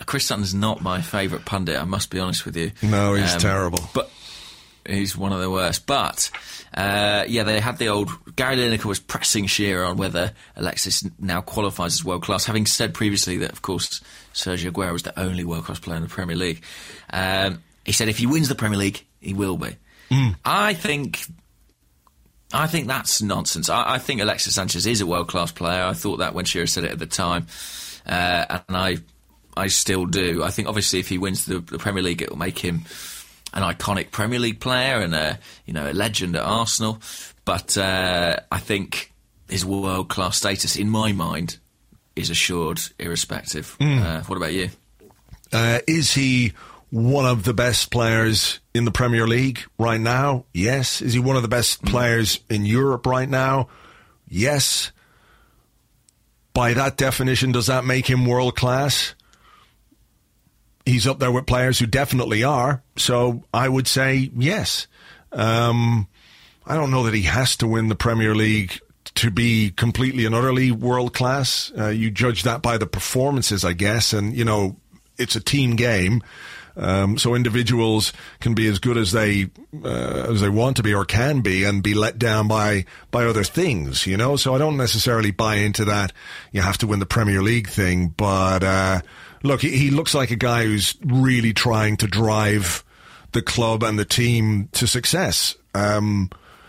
Chris Sutton's not my favourite pundit, I must be honest with you. No, he's terrible. But he's one of the worst. But, they had the old... Gary Lineker was pressing Shearer on whether Alexis now qualifies as world-class, having said previously that, of course, Sergio Aguero was the only world-class player in the Premier League. He said if he wins the Premier League, he will be. I think that's nonsense. I think Alexis Sánchez is a world-class player. I thought that when Shearer said it at the time, and I still do. I think, obviously, if he wins the Premier League, it will make him an iconic Premier League player and a legend at Arsenal. But I think his world-class status, in my mind, is assured, irrespective. What about you? Is he one of the best players in the Premier League right now? Yes. Is he one of the best players in Europe right now? Yes. By that definition, does that make him world-class? He's up there with players who definitely are, so I would say yes. I don't know that he has to win the Premier League to be completely and utterly world-class. You judge that by the performances, I guess, and, it's a team game. So individuals can be as good as they want to be or can be, and be let down by other things, So I don't necessarily buy into that. You have to win the Premier League thing, but look, he looks like a guy who's really trying to drive the club and the team to success.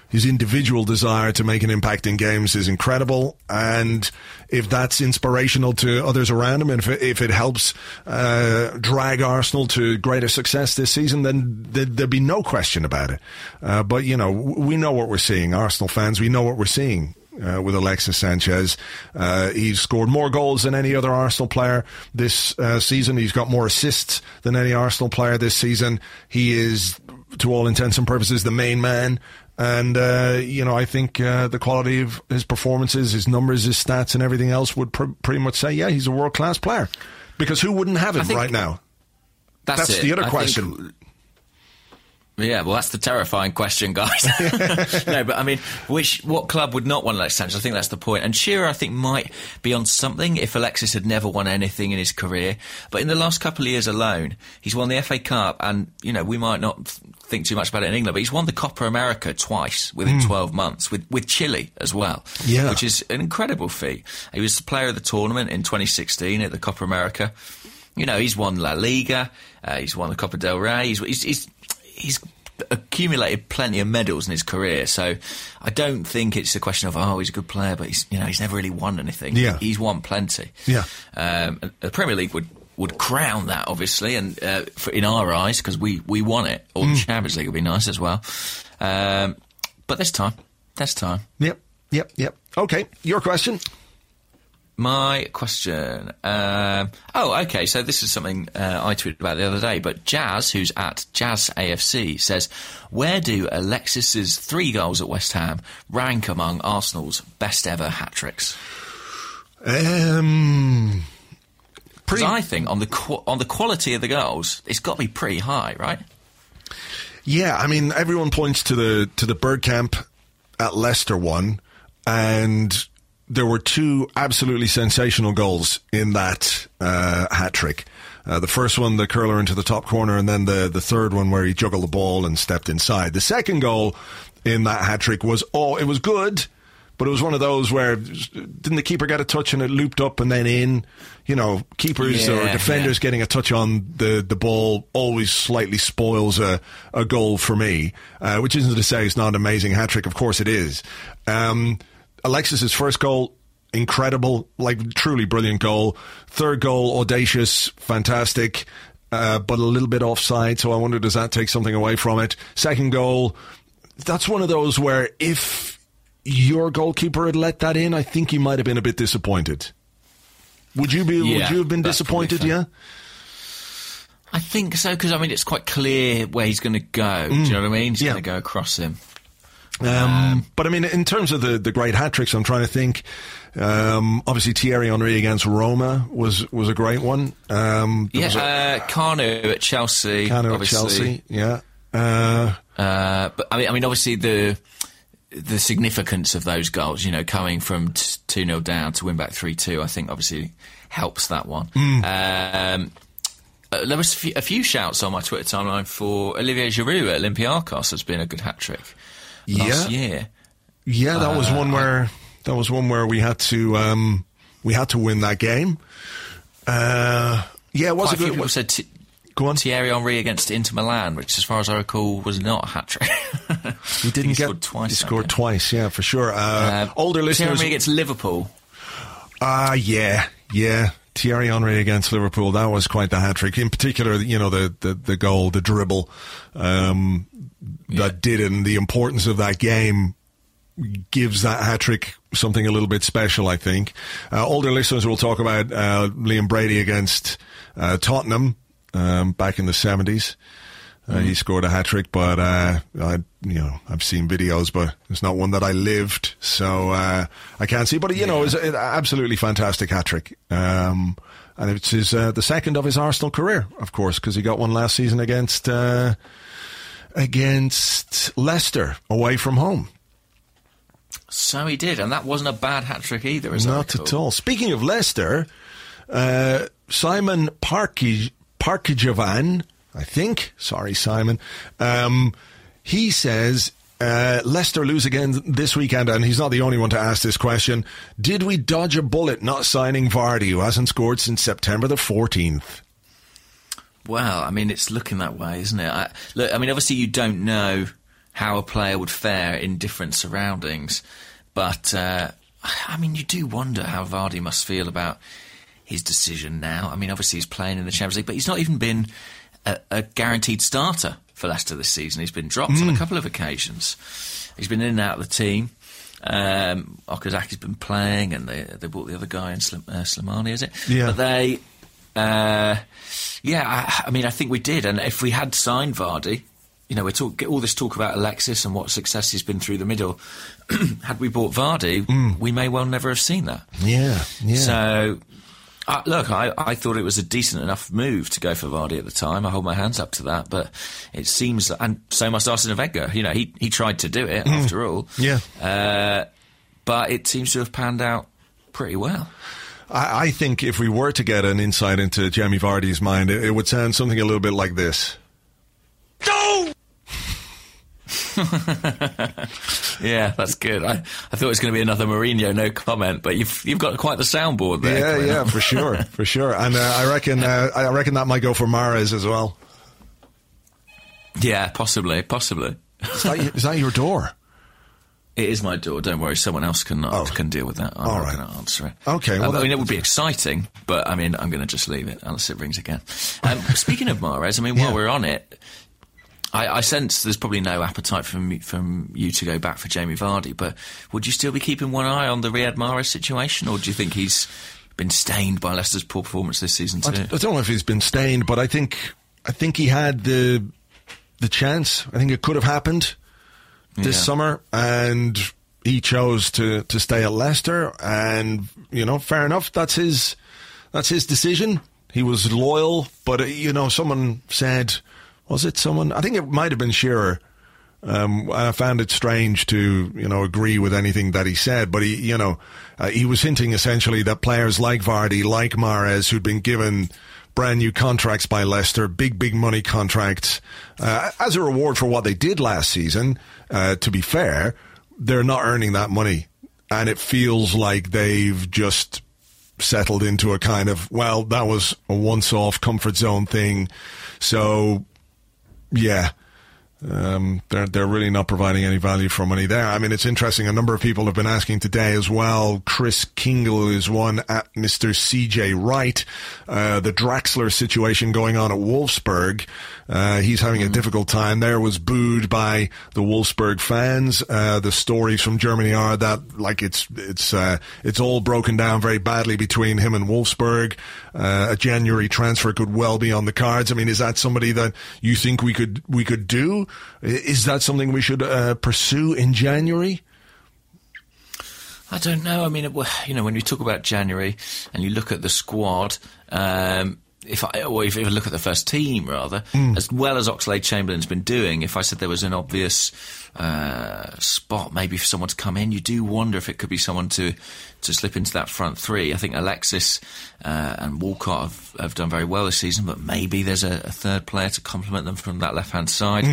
His individual desire to make an impact in games is incredible, and if that's inspirational to others around him, and if it helps drag Arsenal to greater success this season, then there'd be no question about it. But, you know, we know what we're seeing. Arsenal fans, we know what we're seeing with Alexis Sanchez. He's scored more goals than any other Arsenal player this season. He's got more assists than any Arsenal player this season. He is, to all intents and purposes, the main man. And, you know, I think the quality of his performances, his numbers, his stats and everything else would pretty much say, yeah, he's a world-class player. Because who wouldn't have him right now? That's the other question. Yeah, well, that's the terrifying question, guys. No, but I mean, what club would not want Alexis Sanchez? I think that's the point. And Shearer, I think, might be on something if Alexis had never won anything in his career. But in the last couple of years alone, he's won the FA Cup, and, you know, we might not think too much about it in England, but he's won the Copa America twice within 12 months, with Chile as well, which is an incredible feat. He was the player of the tournament in 2016 at the Copa America. You know, he's won La Liga, he's won the Copa del Rey, he's accumulated plenty of medals in his career, so I don't think it's a question of he's a good player, but he's never really won anything. Yeah. He's won plenty. Yeah, the Premier League would crown that, obviously, and in our eyes, because we won it. Or the Champions League would be nice as well. But this time. Yep. Okay, your question. My question. Okay. So this is something I tweeted about the other day. But Jazz, who's at JazzAFC, says, where do Alexis's 3 goals at West Ham rank among Arsenal's best ever hat-tricks? Because I think on the quality of the goals, it's got to be pretty high, right? Yeah. I mean, everyone points to the Bergkamp at Leicester one, and there were 2 absolutely sensational goals in that hat-trick. The first one, the curler into the top corner, and then the third one where he juggled the ball and stepped inside. The second goal in that hat-trick was, it was good, but it was one of those where didn't the keeper get a touch and it looped up and then in? You know, keepers or defenders getting a touch on the ball always slightly spoils a goal for me, which isn't to say it's not an amazing hat-trick. Of course it is. Alexis's first goal, incredible, like truly brilliant goal. Third goal, audacious, fantastic, but a little bit offside, so I wonder, does that take something away from it? Second goal, that's one of those where if your goalkeeper had let that in, I think you might have been a bit disappointed. Would you have been disappointed, yeah? I think so, because, I mean, it's quite clear where he's going to go. Do you know what I mean? He's going to go across him. But I mean, in terms of the great hat-tricks, I'm trying to think, obviously Thierry Henry against Roma was a great one. Kanu at Chelsea. Yeah. But I mean, obviously the significance of those goals, you know, coming from 2-0 down to win back 3-2, I think obviously helps that one. There was a few shouts on my Twitter timeline for Olivier Giroud at Olympiacos as being a good hat-trick. Last year. Yeah, that was one where we had to win that game. Yeah, it was a good one. Go on. Thierry Henry against Inter Milan, which, as far as I recall, was not a hat-trick. He didn't scored twice. He scored twice, yeah, for sure. Older listeners. Thierry Henry against Liverpool. Yeah. Thierry Henry against Liverpool, that was quite the hat-trick. In particular, you know, the goal, the dribble, that did it, and the importance of that game gives that hat-trick something a little bit special, I think. Older listeners will talk about Liam Brady against Tottenham back in the 70s. He scored a hat-trick, but I've seen videos, but it's not one that I lived, so I can't see. But, you know, it's an absolutely fantastic hat-trick. And it's the second of his Arsenal career, of course, because he got one last season against Leicester away from home. So he did, and that wasn't a bad hat-trick either, is it? Not at all. Speaking of Leicester, Simon Parkijavan, I think. Sorry, Simon. He says, Leicester lose again this weekend, and he's not the only one to ask this question. Did we dodge a bullet not signing Vardy, who hasn't scored since September the 14th? Well, I mean, it's looking that way, isn't it? Obviously you don't know how a player would fare in different surroundings. But, I mean, you do wonder how Vardy must feel about his decision now. I mean, obviously he's playing in the Champions League, but he's not even been a guaranteed starter for Leicester this season. He's been dropped on a couple of occasions. He's been in and out of the team. Okazaki's been playing, and they brought the other guy in, Slimani, is it? Yeah. But they... I mean, I think we did. And if we had signed Vardy, you know, we talk all this talk about Alexis and what success he's been through the middle. Had we bought Vardy, we may well never have seen that. Yeah. So, look, I thought it was a decent enough move to go for Vardy at the time. I hold my hands up to that. But it seems, and so must Arsene Wenger. You know, he tried to do it after all. Yeah. But it seems to have panned out pretty well. I think if we were to get an insight into Jamie Vardy's mind, it would sound something a little bit like this. No! Yeah, that's good. I thought it was going to be another Mourinho no comment, but you've got quite the soundboard there. Yeah, for sure. And I reckon that might go for Mahrez as well. Yeah, possibly. Is that your door? It is my door. Don't worry. Someone else can deal with that. I'm not going to answer it. Okay. Well, I mean, it would be exciting, but I mean, I'm going to just leave it unless it rings again. Speaking of Mahrez, I mean, while we're on it, I sense there's probably no appetite from you to go back for Jamie Vardy. But would you still be keeping one eye on the Riyadh Mahrez situation, or do you think he's been stained by Leicester's poor performance this season too? I don't know if he's been stained, but I think he had the chance. I think it could have happened this summer, and he chose to stay at Leicester, and, you know, fair enough, that's his decision. He was loyal, but, you know, someone said, was it someone? I think it might have been Shearer, and I found it strange to, you know, agree with anything that he said, but he was hinting essentially that players like Vardy, like Mahrez, who'd been given brand new contracts by Leicester, big money contracts, as a reward for what they did last season. To be fair, they're not earning that money, and it feels like they've just settled into a kind of, well, that was a once-off comfort zone thing. So, yeah, they're really not providing any value for money there. I mean, it's interesting. A number of people have been asking today as well. Chris Kingle is one, at Mr. CJ Wright. The Draxler situation going on at Wolfsburg. He's having a difficult time there. Was booed by the Wolfsburg fans. The stories from Germany are that, like, it's all broken down very badly between him and Wolfsburg. A January transfer could well be on the cards. I mean, is that somebody that you think we could do? Is that something we should pursue in January? I don't know. I mean, you know, when we talk about January and you look at the squad, if I look at the first team, rather, as well as Oxlade-Chamberlain's been doing, if I said there was an obvious spot maybe for someone to come in, you do wonder if it could be someone to slip into that front three. I think Alexis and Walcott have done very well this season, but maybe there's a third player to complement them from that left-hand side.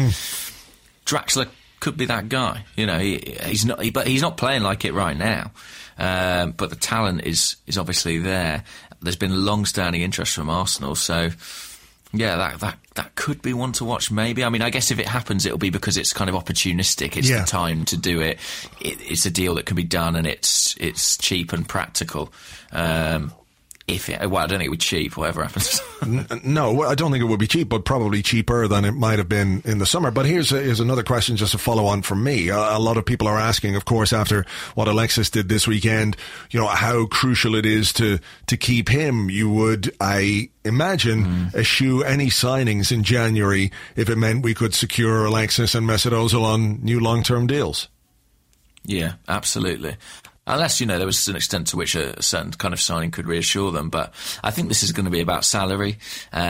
Draxler could be that guy. You know, he's not playing like it right now. But the talent is obviously there. There's been long-standing interest from Arsenal, so yeah, that could be one to watch. Maybe, I mean, I guess if it happens, it'll be because it's kind of opportunistic. It's the time to do it. It's a deal that can be done, and it's cheap and practical. I don't think it would be cheap, whatever happens. No, I don't think it would be cheap, but probably cheaper than it might have been in the summer. But here's another question just to follow on from me. A lot of people are asking, of course, after what Alexis did this weekend, you know, how crucial it is to keep him. You would, I imagine, eschew any signings in January if it meant we could secure Alexis and Mesut Ozil on new long-term deals. Yeah, absolutely. Unless, you know, there was an extent to which a certain kind of signing could reassure them. But I think this is going to be about salary. You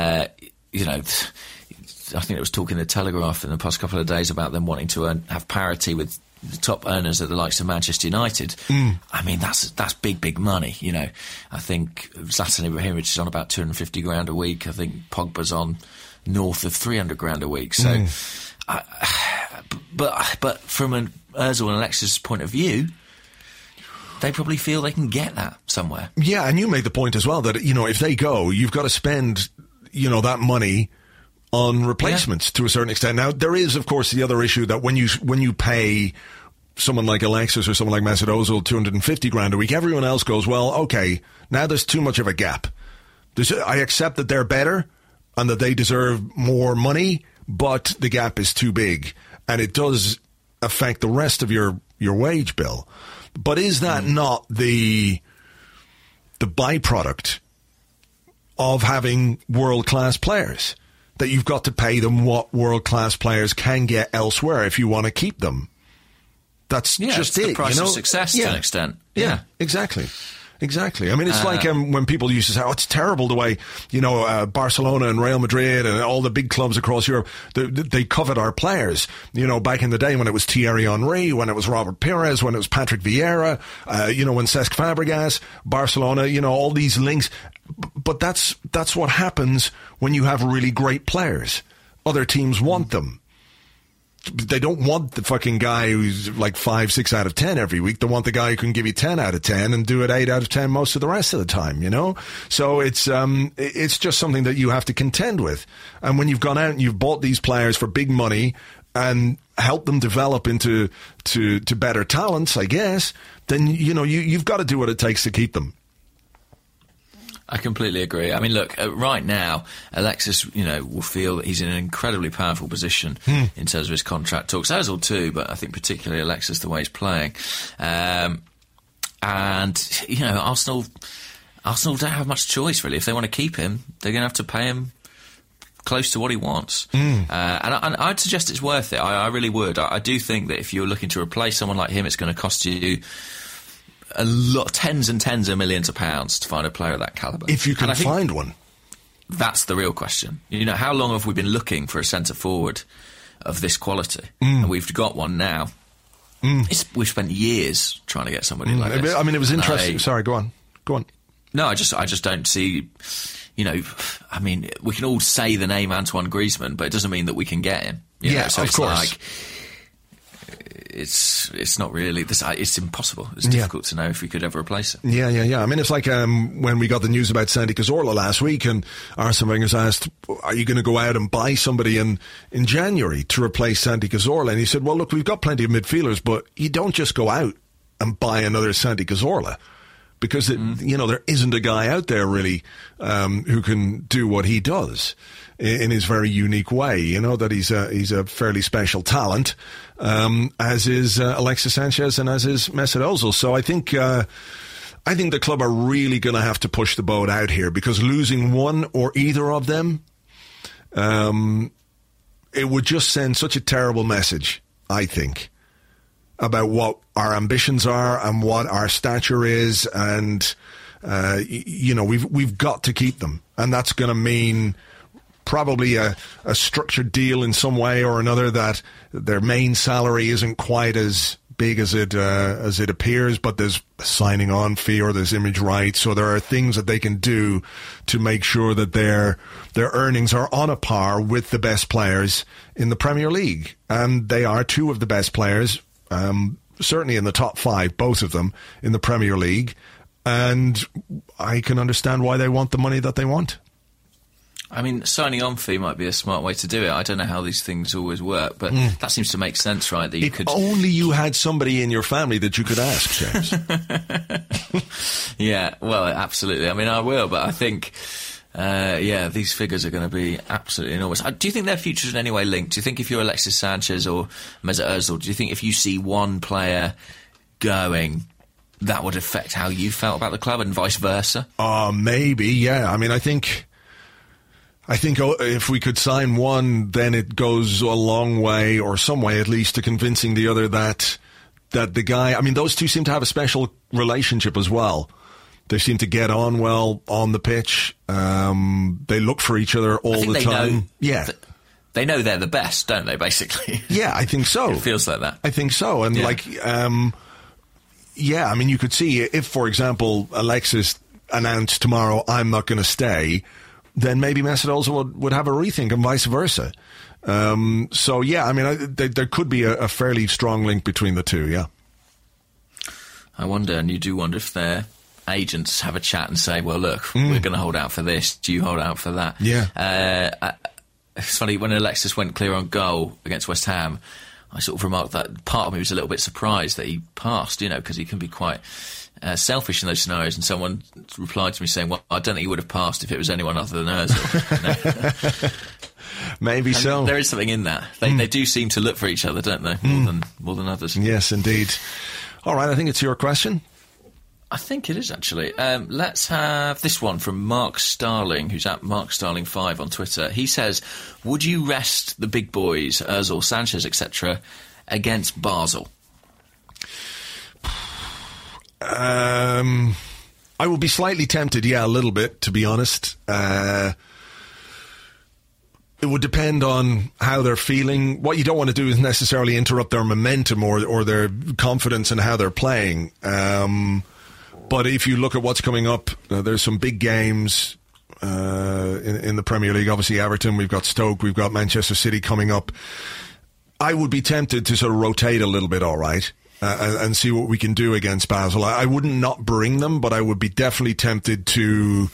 know, I think it was talk in The Telegraph in the past couple of days about them wanting to have parity with the top earners at the likes of Manchester United. I mean, that's big money, you know. I think Zlatan Ibrahimovic is on about 250 grand a week. I think Pogba's on north of 300 grand a week. So, but from an Ozil and Alexis' point of view, they probably feel they can get that somewhere. Yeah, and you made the point as well that, you know, if they go, you've got to spend, you know, that money on replacements to a certain extent. Now, there is, of course, the other issue that when you pay someone like Alexis or someone like Mesut Ozil $250,000 a week, everyone else goes, well, okay, now there's too much of a gap. I accept that they're better and that they deserve more money, but the gap is too big, and it does affect the rest of your wage bill. But is that not the byproduct of having world-class players, that you've got to pay them what world-class players can get elsewhere if you want to keep them? That's just it's the price of success to an extent. Yeah, exactly. I mean, it's like when people used to say, oh, it's terrible the way, Barcelona and Real Madrid and all the big clubs across Europe, they covet our players. Back in the day when it was Thierry Henry, when it was Robert Pires, when it was Patrick Vieira, when Cesc Fabregas, Barcelona, all these links. But that's what happens when you have really great players. Other teams want them. They don't want the fucking guy who's like 5-6 out of 10 every week. They want the guy who can give you 10 out of 10 and do it 8 out of 10 most of the rest of the time, So it's just something that you have to contend with. And when you've gone out and you've bought these players for big money and helped them develop into better talents, I guess, then, you've got to do what it takes to keep them. I completely agree. I mean, look, right now, Alexis, will feel that he's in an incredibly powerful position in terms of his contract talks. Ozil too, but I think particularly Alexis, the way he's playing. Arsenal don't have much choice, really. If they want to keep him, they're going to have to pay him close to what he wants. And I'd suggest it's worth it. I really would. I do think that if you're looking to replace someone like him, it's going to cost you a lot, tens and tens of millions of pounds to find a player of that calibre. If you can find one. That's the real question. How long have we been looking for a centre-forward of this quality? And we've got one now. We've spent years trying to get somebody like this. I mean, it was interesting. Sorry, go on. No, I just don't see... I mean, we can all say the name Antoine Griezmann, but it doesn't mean that we can get him. So of course. It's not really this. It's impossible. It's difficult to know if we could ever replace it. Yeah. I mean, it's like when we got the news about Santi Cazorla last week, and Arsene Wenger's asked, "Are you going to go out and buy somebody in January to replace Santi Cazorla?" And he said, "Well, look, we've got plenty of midfielders, but you don't just go out and buy another Santi Cazorla because there isn't a guy out there really who can do what he does." In his very unique way, that he's a fairly special talent, as is Alexis Sanchez and as is Mesut Ozil. So I think the club are really going to have to push the boat out here, because losing one or either of them, it would just send such a terrible message, I think, about what our ambitions are and what our stature is, and we've got to keep them, and that's going to mean probably a structured deal in some way or another, that their main salary isn't quite as big as it appears, but there's a signing on fee or there's image rights, so there are things that they can do to make sure that their earnings are on a par with the best players in the Premier League. And they are two of the best players, certainly in the top five, both of them, in the Premier League. And I can understand why they want the money that they want. I mean, signing on fee might be a smart way to do it. I don't know how these things always work, but that seems to make sense, right? That if only you had somebody in your family that you could ask, James. Yeah, well, absolutely. I mean, I will, but I think, these figures are going to be absolutely enormous. Do you think their futures in any way linked? Do you think if you're Alexis Sanchez or Mesut Ozil, do you think if you see one player going, that would affect how you felt about the club and vice versa? Maybe, yeah. I mean, I think if we could sign one, then it goes a long way, or some way at least, to convincing the other that the guy... I mean, those two seem to have a special relationship as well. They seem to get on well on the pitch. They look for each other all the time. They know they're the best, don't they, basically? Yeah, I think so. It feels like that. I think so. And, I mean, you could see if, for example, Alexis announced tomorrow, I'm not going to stay... then maybe Mesut Ozil would have a rethink, and vice versa. There could be a fairly strong link between the two, yeah. I wonder, and you do wonder, if their agents have a chat and say, well, look, we're going to hold out for this, do you hold out for that? Yeah. It's funny, when Alexis went clear on goal against West Ham, I sort of remarked that part of me was a little bit surprised that he passed, you know, because he can be quite selfish in those scenarios. And someone replied to me saying, well, I don't think he would have passed if it was anyone other than Özil. You know? Maybe, and so there is something in that. They do seem to look for each other, don't they? More than others. Yes, indeed. All right, I think it's your question. I think it is, actually. Let's have this one from Mark Starling, who's at MarkStarling5 on Twitter. He says, would you rest the big boys, Özil, Sanchez, etc., against Basel? I would be slightly tempted, a little bit, to be honest. It would depend on how they're feeling. What you don't want to do is necessarily interrupt their momentum or their confidence in how they're playing. But if you look at what's coming up, there's some big games in the Premier League. Obviously, Everton, we've got Stoke, we've got Manchester City coming up. I would be tempted to sort of rotate a little bit, all right, and see what we can do against Basel. I wouldn't not bring them, but I would be definitely tempted to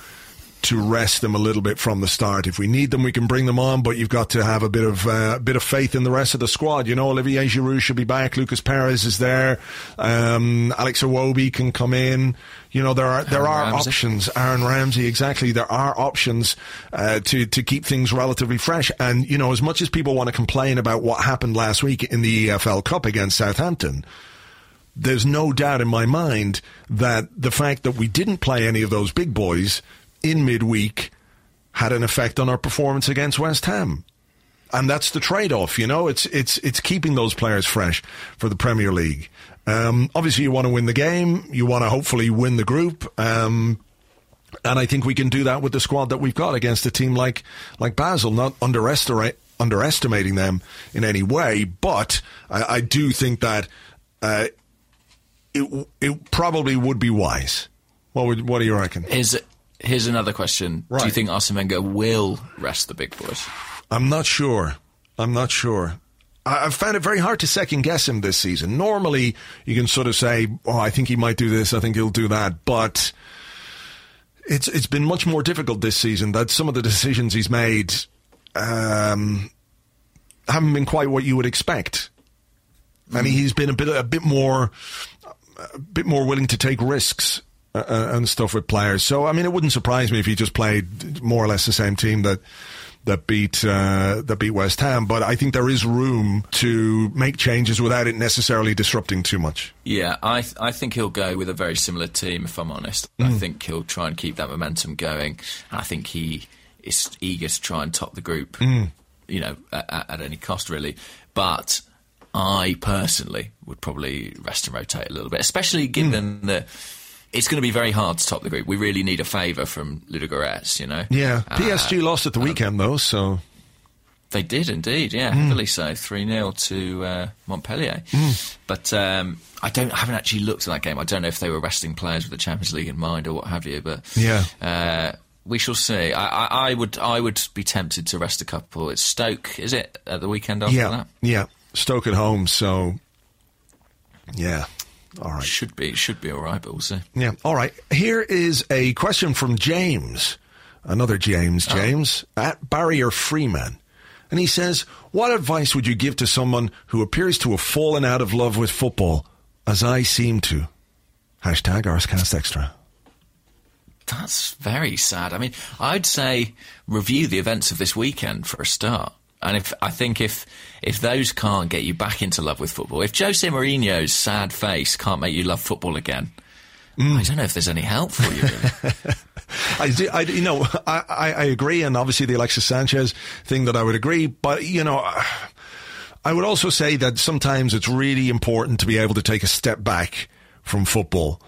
rest them a little bit from the start. If we need them, we can bring them on, but you've got to have a bit of faith in the rest of the squad. You know, Olivier Giroud should be back, Lucas Perez is there, Alex Iwobi can come in. You know, there are options. Aaron Ramsey, exactly. There are options to keep things relatively fresh. And, you know, as much as people want to complain about what happened last week in the EFL Cup against Southampton, there's no doubt in my mind that the fact that we didn't play any of those big boys in midweek had an effect on our performance against West Ham. And that's the trade-off, you know. It's keeping those players fresh for the Premier League. Obviously, you want to win the game. You want to hopefully win the group. And I think we can do that with the squad that we've got against a team like Basel, not underestimating them in any way. But I do think that it probably would be wise. What do you reckon? Here's another question. Right. Do you think Arsene Wenger will rest the big boys? I'm not sure. I've found it very hard to second-guess him this season. Normally, you can sort of say, oh, I think he might do this, I think he'll do that. But it's been much more difficult this season, that some of the decisions he's made haven't been quite what you would expect. I mean, he's been a bit more willing to take risks and stuff with players. So, I mean, it wouldn't surprise me if he just played more or less the same team that beat West Ham. But I think there is room to make changes without it necessarily disrupting too much. Yeah, I think he'll go with a very similar team, if I'm honest. I think he'll try and keep that momentum going. And I think he is eager to try and top the group, you know, at any cost, really. But I personally would probably rest and rotate a little bit, especially given that it's going to be very hard to top the group. We really need a favour from Ludogorets, you know. Yeah, PSG lost at the weekend, though, so... They did, indeed, yeah, heavily so, 3-0 to Montpellier. But I haven't actually looked at that game. I don't know if they were resting players with the Champions League in mind or what have you, but we shall see. I would be tempted to rest a couple. It's Stoke, is it, at the weekend after that? Yeah, Stoke at home, so... Yeah. All right. Should be all right, but we'll see. Yeah, all right. Here is a question from James, another James, at Barrier Freeman. And he says, what advice would you give to someone who appears to have fallen out of love with football, as I seem to? Hashtag Arsecast Extra. That's very sad. I mean, I'd say review the events of this weekend for a start. And I think if those can't get you back into love with football, if Jose Mourinho's sad face can't make you love football again, I don't know if there's any help for you, really. I agree, and obviously the Alexis Sánchez thing that I would agree, but, you know, I would also say that sometimes it's really important to be able to take a step back from football.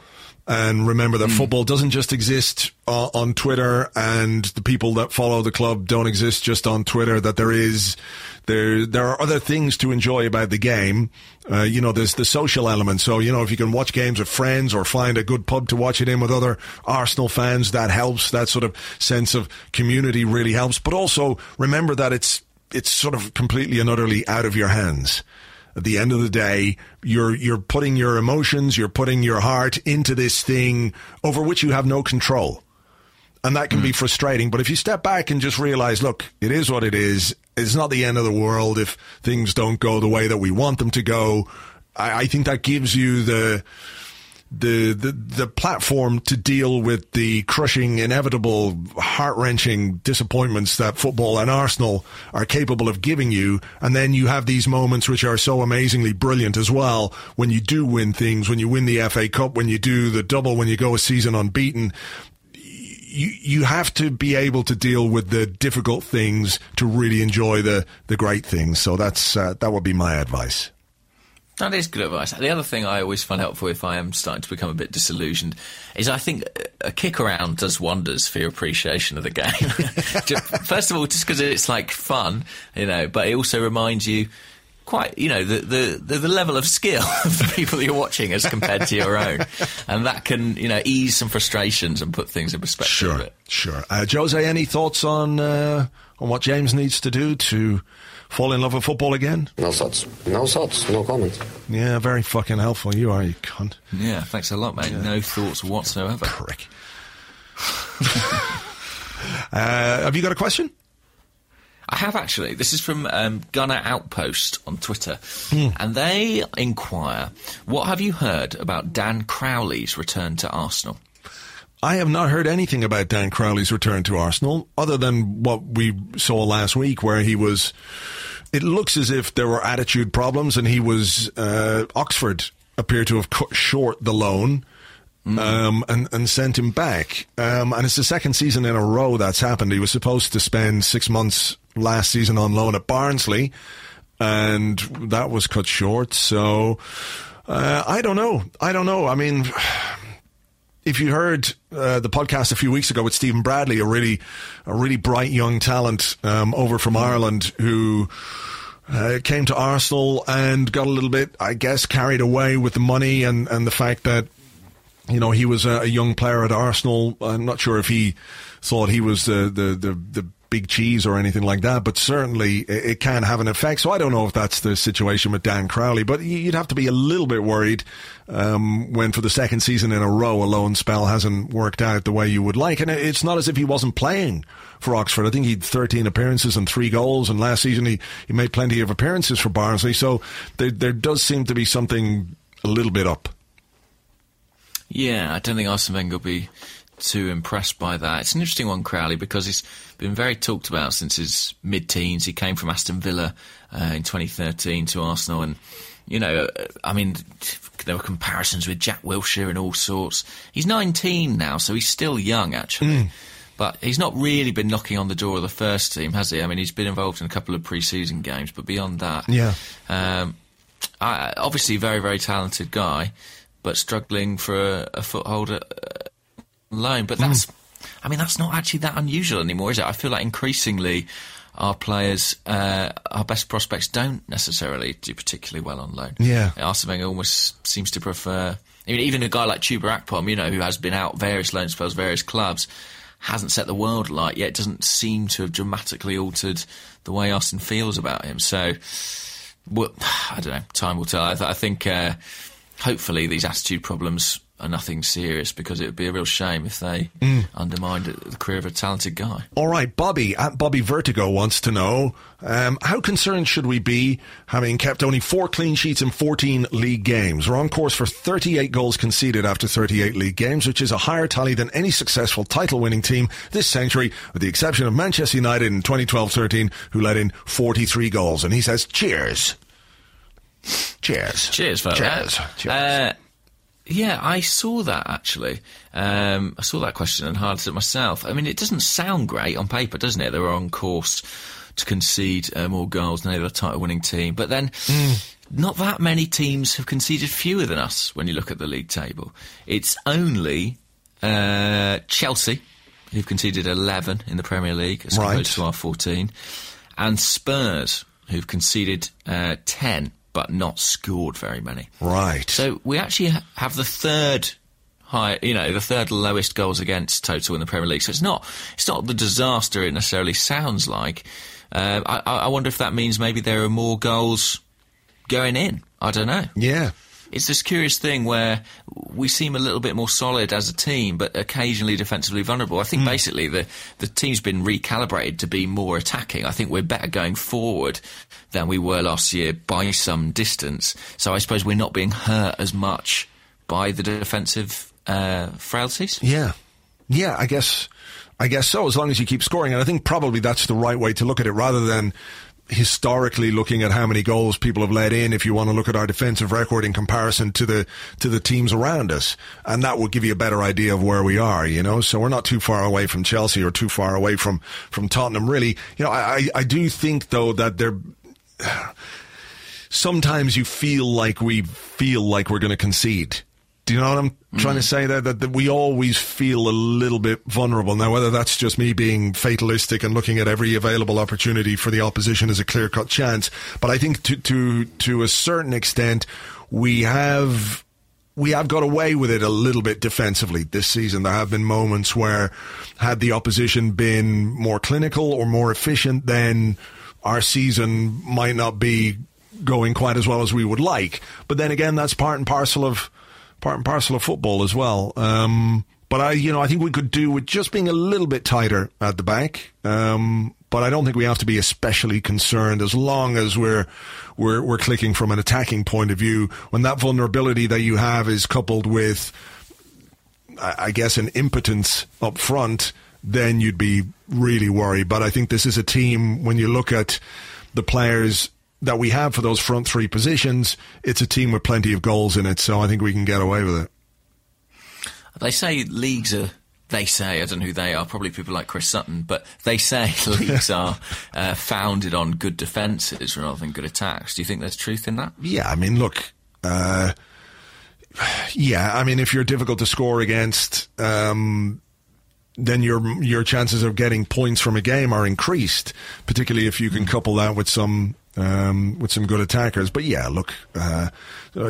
And remember that football doesn't just exist on Twitter, and the people that follow the club don't exist just on Twitter, that there are other things to enjoy about the game. You know, there's the social element. So, you know, if you can watch games with friends or find a good pub to watch it in with other Arsenal fans, that helps. That sort of sense of community really helps. But also remember that it's sort of completely and utterly out of your hands. At the end of the day, you're putting your emotions, you're putting your heart into this thing over which you have no control. And that can be frustrating. But if you step back and just realize, look, it is what it is. It's not the end of the world if things don't go the way that we want them to go. I think that gives you the platform to deal with the crushing, inevitable, heart-wrenching disappointments that football and Arsenal are capable of giving you. And then you have these moments which are so amazingly brilliant as well, when you do win things, when you win the FA Cup, when you do the double, when you go a season unbeaten. You have to be able to deal with the difficult things to really enjoy the great things. So that would be my advice. That is good advice. The other thing I always find helpful if I am starting to become a bit disillusioned is I think a kick around does wonders for your appreciation of the game. First of all, just because it's like fun, but it also reminds you quite, the level of skill of the people that you're watching as compared to your own. And that can, ease some frustrations and put things in perspective. Sure, a bit. Sure. Jose, any thoughts on what James needs to do to fall in love with football again? No thoughts. No comment. Yeah, very fucking helpful. You are, you cunt. Yeah, thanks a lot, mate. Yeah. No thoughts whatsoever. Prick. Have you got a question? I have, actually. This is from Gunner Outpost on Twitter. And they inquire, what have you heard about Dan Crowley's return to Arsenal? I have not heard anything about Dan Crowley's return to Arsenal, other than what we saw last week, where he was... It looks as if there were attitude problems, and he was... Oxford appeared to have cut short the loan and sent him back. And it's the second season in a row that's happened. He was supposed to spend 6 months last season on loan at Barnsley, and that was cut short. So I don't know. I mean... If you heard the podcast a few weeks ago with Stephen Bradley, a really bright young talent over from Ireland who came to Arsenal and got a little bit, I guess, carried away with the money and the fact that, he was a young player at Arsenal. I'm not sure if he thought he was the big cheese or anything like that, but certainly it can have an effect. So I don't know if that's the situation with Dan Crowley, but you'd have to be a little bit worried when for the second season in a row a loan spell hasn't worked out the way you would like. And it's not as if he wasn't playing for Oxford. I think he had 13 appearances and 3 goals, and last season he made plenty of appearances for Barnsley. So there does seem to be something a little bit up. Yeah, I don't think Arsene Wenger will be too impressed by that. It's an interesting one, Crowley, because he's been very talked about since his mid-teens. He came from Aston Villa in 2013 to Arsenal, and there were comparisons with Jack Wilshere and all sorts. He's 19 now, so he's still young, actually. But he's not really been knocking on the door of the first team, has he? I mean, he's been involved in a couple of pre-season games, but beyond that, obviously very, very talented guy, but struggling for a foothold at loan. But that's not actually that unusual anymore, is it? I feel like increasingly our players, our best prospects, don't necessarily do particularly well on loan. Yeah, Arsene Wenger almost seems to prefer, even a guy like Chuba Akpom, who has been out various loan spells, various clubs, hasn't set the world alight yet, doesn't seem to have dramatically altered the way Arsene feels about him. So, I don't know. Time will tell. I think hopefully these attitude problems are nothing serious, because it would be a real shame if they undermined the career of a talented guy. All right, Bobby at Bobby Vertigo wants to know, how concerned should we be, having kept only 4 clean sheets in 14 league games? We're on course for 38 goals conceded after 38 league games, which is a higher tally than any successful title-winning team this century, with the exception of Manchester United in 2012-13, who let in 43 goals. And he says, cheers. Cheers. Cheers, folks. Cheers. Cheers. Yeah, I saw that, actually. I saw that question and hard at myself. I mean, it doesn't sound great on paper, doesn't it? They were on course to concede more goals than any other title-winning team. But then not that many teams have conceded fewer than us when you look at the league table. It's only Chelsea, who've conceded 11 in the Premier League, as compared to our 14, and Spurs, who've conceded 10. But not scored very many. Right. So we actually have the third lowest goals against total in the Premier League. So it's not the disaster it necessarily sounds like. I wonder if that means maybe there are more goals going in. I don't know. Yeah. it's this curious thing where we seem a little bit more solid as a team, but occasionally defensively vulnerable. I think basically the team's been recalibrated to be more attacking. I think we're better going forward than we were last year by some distance. So I suppose we're not being hurt as much by the defensive frailties. Yeah, I guess so, as long as you keep scoring. And I think probably that's the right way to look at it, rather than historically looking at how many goals people have let in, if you want to look at our defensive record in comparison to the teams around us. And that will give you a better idea of where we are, you know. So we're not too far away from Chelsea or too far away from Tottenham, really. You know, I do think, though, that they're... sometimes you feel like we're going to concede. Do you know what I'm trying to say there? That we always feel a little bit vulnerable. Now, whether that's just me being fatalistic and looking at every available opportunity for the opposition as a clear-cut chance, but I think to a certain extent we have got away with it a little bit defensively this season. There have been moments where, had the opposition been more clinical or more efficient, then our season might not be going quite as well as we would like. But then again, that's part and parcel of football as well. But I think we could do with just being a little bit tighter at the back. But I don't think we have to be especially concerned, as long as we're clicking from an attacking point of view. When that vulnerability that you have is coupled with, I guess, an impotence up front, then you'd be really worried. But I think this is a team, when you look at the players that we have for those front three positions, it's a team with plenty of goals in it, so I think we can get away with it. They say leagues are... They say, I don't know who they are, probably people like Chris Sutton, but they say leagues are founded on good defences rather than good attacks. Do you think there's truth in that? Yeah, I mean, look... if you're difficult to score against... then your chances of getting points from a game are increased, particularly if you can couple that with some good attackers. But yeah, look,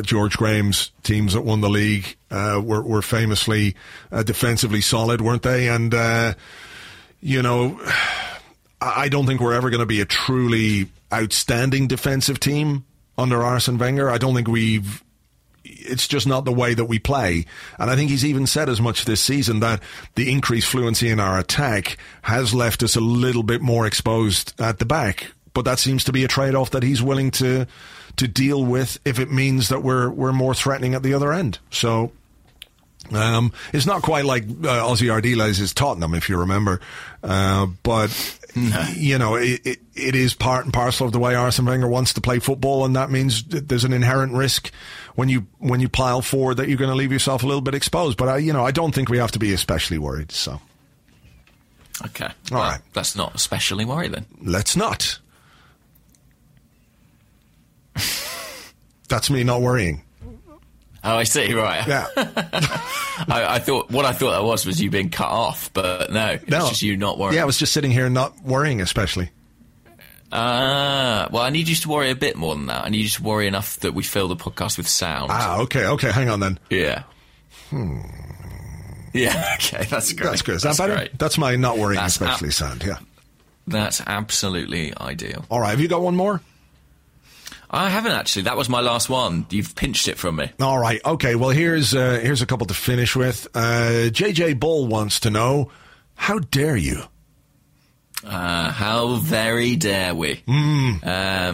George Graham's teams that won the league were famously defensively solid, weren't they? And I don't think we're ever going to be a truly outstanding defensive team under Arsene Wenger. I don't think we've... It's just not the way that we play. And I think he's even said as much this season, that the increased fluency in our attack has left us a little bit more exposed at the back. But that seems to be a trade-off that he's willing to deal with, if it means that we're more threatening at the other end. So... it's not quite like Ossie Ardiles' Tottenham, if you remember, it is part and parcel of the way Arsene Wenger wants to play football, and that means there's an inherent risk when you pile forward that you're going to leave yourself a little bit exposed. But I don't think we have to be especially worried. So, okay, all right, let's not especially worry then. Let's not. That's me not worrying. Oh, I see, right. Yeah. I thought that was you being cut off, but no, it's just you not worrying. Yeah, I was just sitting here not worrying, especially. Well, I need you to worry a bit more than that. I need you to worry enough that we fill the podcast with sound. Ah, okay, hang on then. Yeah. Yeah, okay, that's great. That's good. Is that better? Great. That's my not worrying, that's especially sound, yeah. That's absolutely ideal. All right, have you got one more? I haven't, actually. That was my last one. You've pinched it from me. All right. Okay. Well, here's a couple to finish with. JJ Bull wants to know, how dare you? How very dare we? I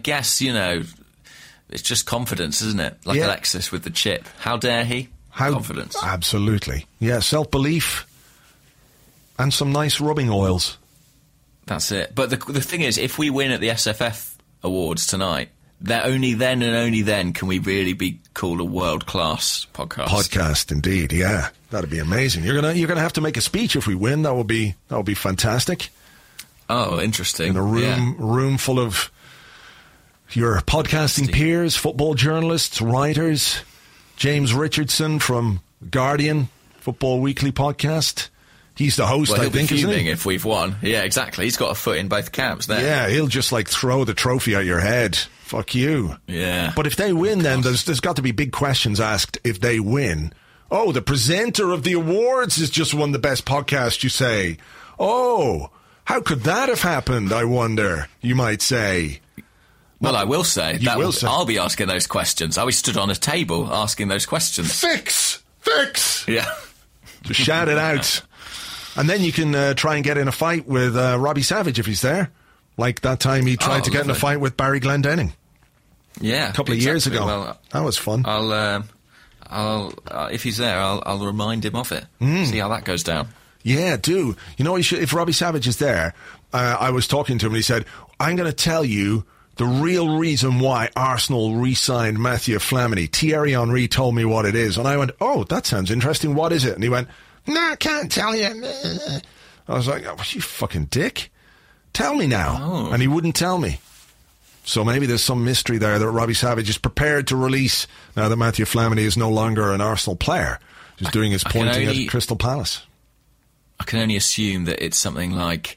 guess, it's just confidence, isn't it? Like Alexis with the chip. How dare he? Confidence. Absolutely. Yeah, self-belief and some nice rubbing oils. That's it. But the thing is, if we win at the SFF Awards tonight, that only then can we really be called a world-class podcast. Podcast, indeed, yeah. That'd be amazing. You're gonna have to make a speech if we win. That will be fantastic. Oh, interesting. In a room full of your podcasting peers, football journalists, writers. James Richardson from Guardian Football Weekly podcast. He's the host, I think, isn't he? If we've won. Yeah, exactly. He's got a foot in both camps there. Yeah, he'll just, throw the trophy at your head. Fuck you. Yeah. But if they win, then there's got to be big questions asked if they win. Oh, the presenter of the awards has just won the best podcast, you say. Oh, how could that have happened, I wonder, you might say. Well, I will say, I'll be asking those questions. I was stood on a table asking those questions. Fix! Yeah. Just shout it out. And then you can try and get in a fight with Robbie Savage if he's there. Like that time he tried to get in a fight with Barry Glendenning. Yeah. A couple of years ago. Well, that was fun. I'll if he's there, I'll remind him of it. See how that goes down. Yeah, do. You know, if Robbie Savage is there, I was talking to him and he said, I'm going to tell you the real reason why Arsenal re-signed Mathieu Flamini. Thierry Henry told me what it is. And I went, oh, that sounds interesting. What is it? And he went, no, I can't tell you. I was like, oh, you fucking dick. Tell me now. Oh. And he wouldn't tell me. So maybe there's some mystery there that Robbie Savage is prepared to release now that Mathieu Flamini is no longer an Arsenal player. He's doing his pointing at Crystal Palace. I can only assume that it's something like,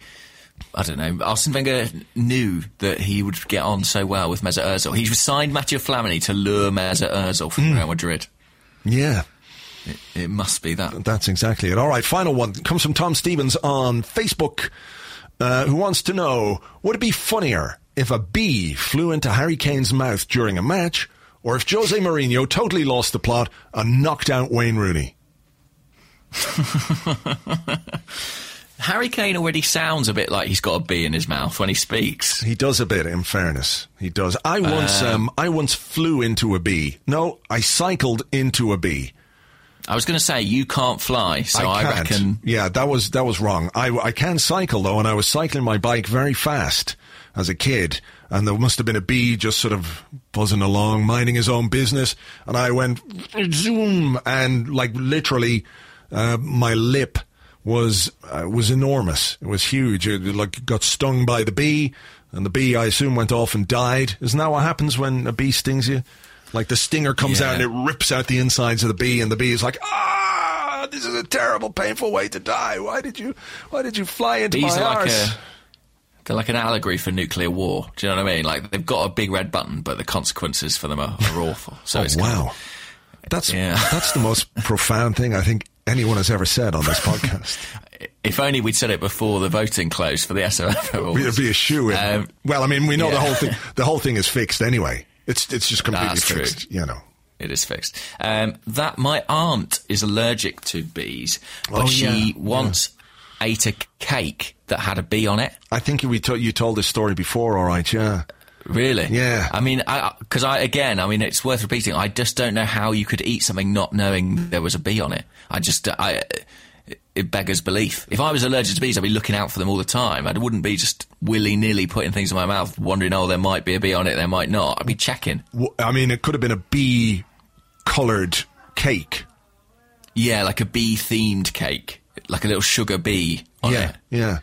I don't know, Arsene Wenger knew that he would get on so well with Mesut Ozil. He signed Mathieu Flamini to lure Mesut Ozil from Real Madrid. Yeah. It must be that. That's exactly it. All right, final one. Comes from Tom Stevens on Facebook, who wants to know, would it be funnier if a bee flew into Harry Kane's mouth during a match, or if Jose Mourinho totally lost the plot and knocked out Wayne Rooney? Harry Kane already sounds a bit like he's got a bee in his mouth when he speaks. He does a bit, in fairness. He does. I once flew into a bee. No, I cycled into a bee. I was going to say, you can't fly, so I reckon... Yeah, that was wrong. I can cycle, though, and I was cycling my bike very fast as a kid, and there must have been a bee just sort of buzzing along, minding his own business, and I went, zoom, and, like, literally, my lip was enormous. It was huge. It, like, got stung by the bee, and the bee, I assume, went off and died. Isn't that what happens when a bee stings you? Like the stinger comes out and it rips out the insides of the bee, and the bee is like, ah, this is a terrible, painful way to die. Why did you fly into my arse? They're like an allegory for nuclear war. Do you know what I mean? Like they've got a big red button, but the consequences for them are awful. So that's the most profound thing I think anyone has ever said on this podcast. If only we'd said it before the voting closed for the SRF. It'd be a shoo-in. Well, I mean, we know the whole thing is fixed anyway. It's just completely fixed, you know. It is fixed. That my aunt is allergic to bees, but she once ate a cake that had a bee on it. I think you told this story before, all right, yeah. Really? Yeah. I mean, because it's worth repeating. I just don't know how you could eat something not knowing there was a bee on it. It beggars belief. If I was allergic to bees, I'd be looking out for them all the time. I wouldn't be just willy-nilly putting things in my mouth, wondering, oh, there might be a bee on it, there might not. I'd be checking. Well, I mean, it could have been a bee-coloured cake. Yeah, like a bee-themed cake. Like a little sugar bee on it. Yeah.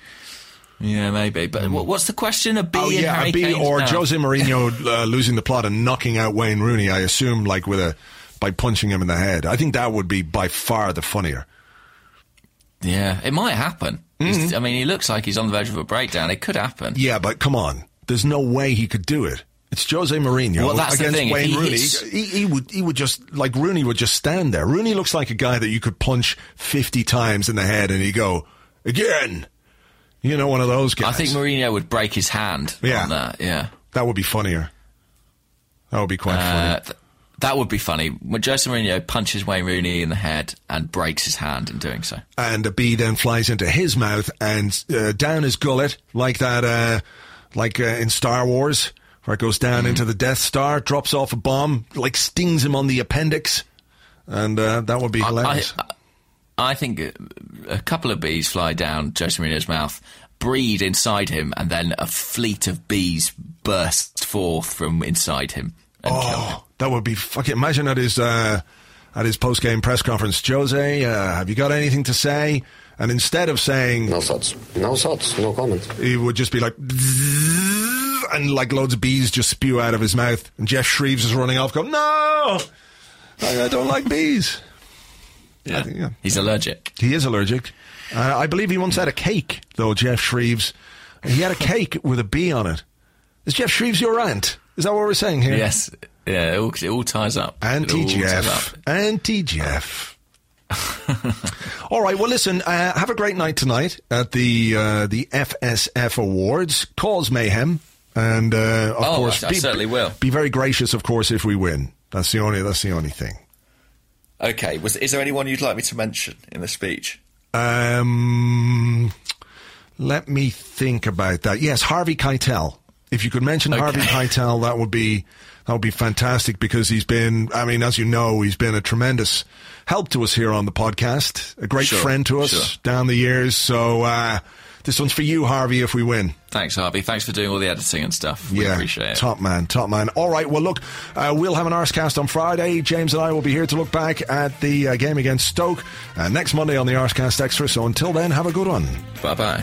Yeah, maybe. But what's the question? A bee a bee or now? Jose Mourinho losing the plot and knocking out Wayne Rooney, I assume, like by punching him in the head. I think that would be by far the funnier. Yeah, it might happen. Mm-hmm. I mean, he looks like he's on the verge of a breakdown. It could happen. Yeah, but come on. There's no way he could do it. It's Jose Mourinho against Wayne Rooney. He would just, like, Rooney would just stand there. Rooney looks like a guy that you could punch 50 times in the head and he'd go, again. You know, one of those guys. I think Mourinho would break his hand on that, yeah. That would be funnier. That would be quite funny. That would be funny. When Jose Mourinho punches Wayne Rooney in the head and breaks his hand in doing so. And a bee then flies into his mouth and down his gullet, like that, in Star Wars, where it goes down into the Death Star, drops off a bomb, like stings him on the appendix, and that would be hilarious. I think a couple of bees fly down Jose Mourinho's mouth, breed inside him, and then a fleet of bees burst forth from inside him and kill him. That would be fucking... Imagine at his post-game press conference, Jose, have you got anything to say? And instead of saying... No thoughts, no comment. He would just be like... And like loads of bees just spew out of his mouth. And Jeff Shreves is running off going, no! I don't like bees. Yeah. He's allergic. He is allergic. I believe he once had a cake, though, Jeff Shreves. He had a cake with a bee on it. Is Jeff Shreves your aunt? Is that what we're saying here? Yes. Yeah, it all ties up. Anti-Jeff. All right, well, listen, have a great night tonight at the FSF Awards. Cause mayhem. And of course, I certainly will. Be very gracious, of course, if we win. That's the only thing. Okay. Is there anyone you'd like me to mention in the speech? Let me think about that. Yes, Harvey Keitel. If you could mention Harvey Keitel, that would be fantastic, because he's been, I mean, as you know, he's been a tremendous help to us here on the podcast, a great friend to us down the years. So this one's for you, Harvey, if we win. Thanks, Harvey. Thanks for doing all the editing and stuff. We appreciate it. Top man. All right, well, look, we'll have an Arsecast on Friday. James and I will be here to look back at the game against Stoke next Monday on the Arsecast Extra. So until then, have a good one. Bye-bye.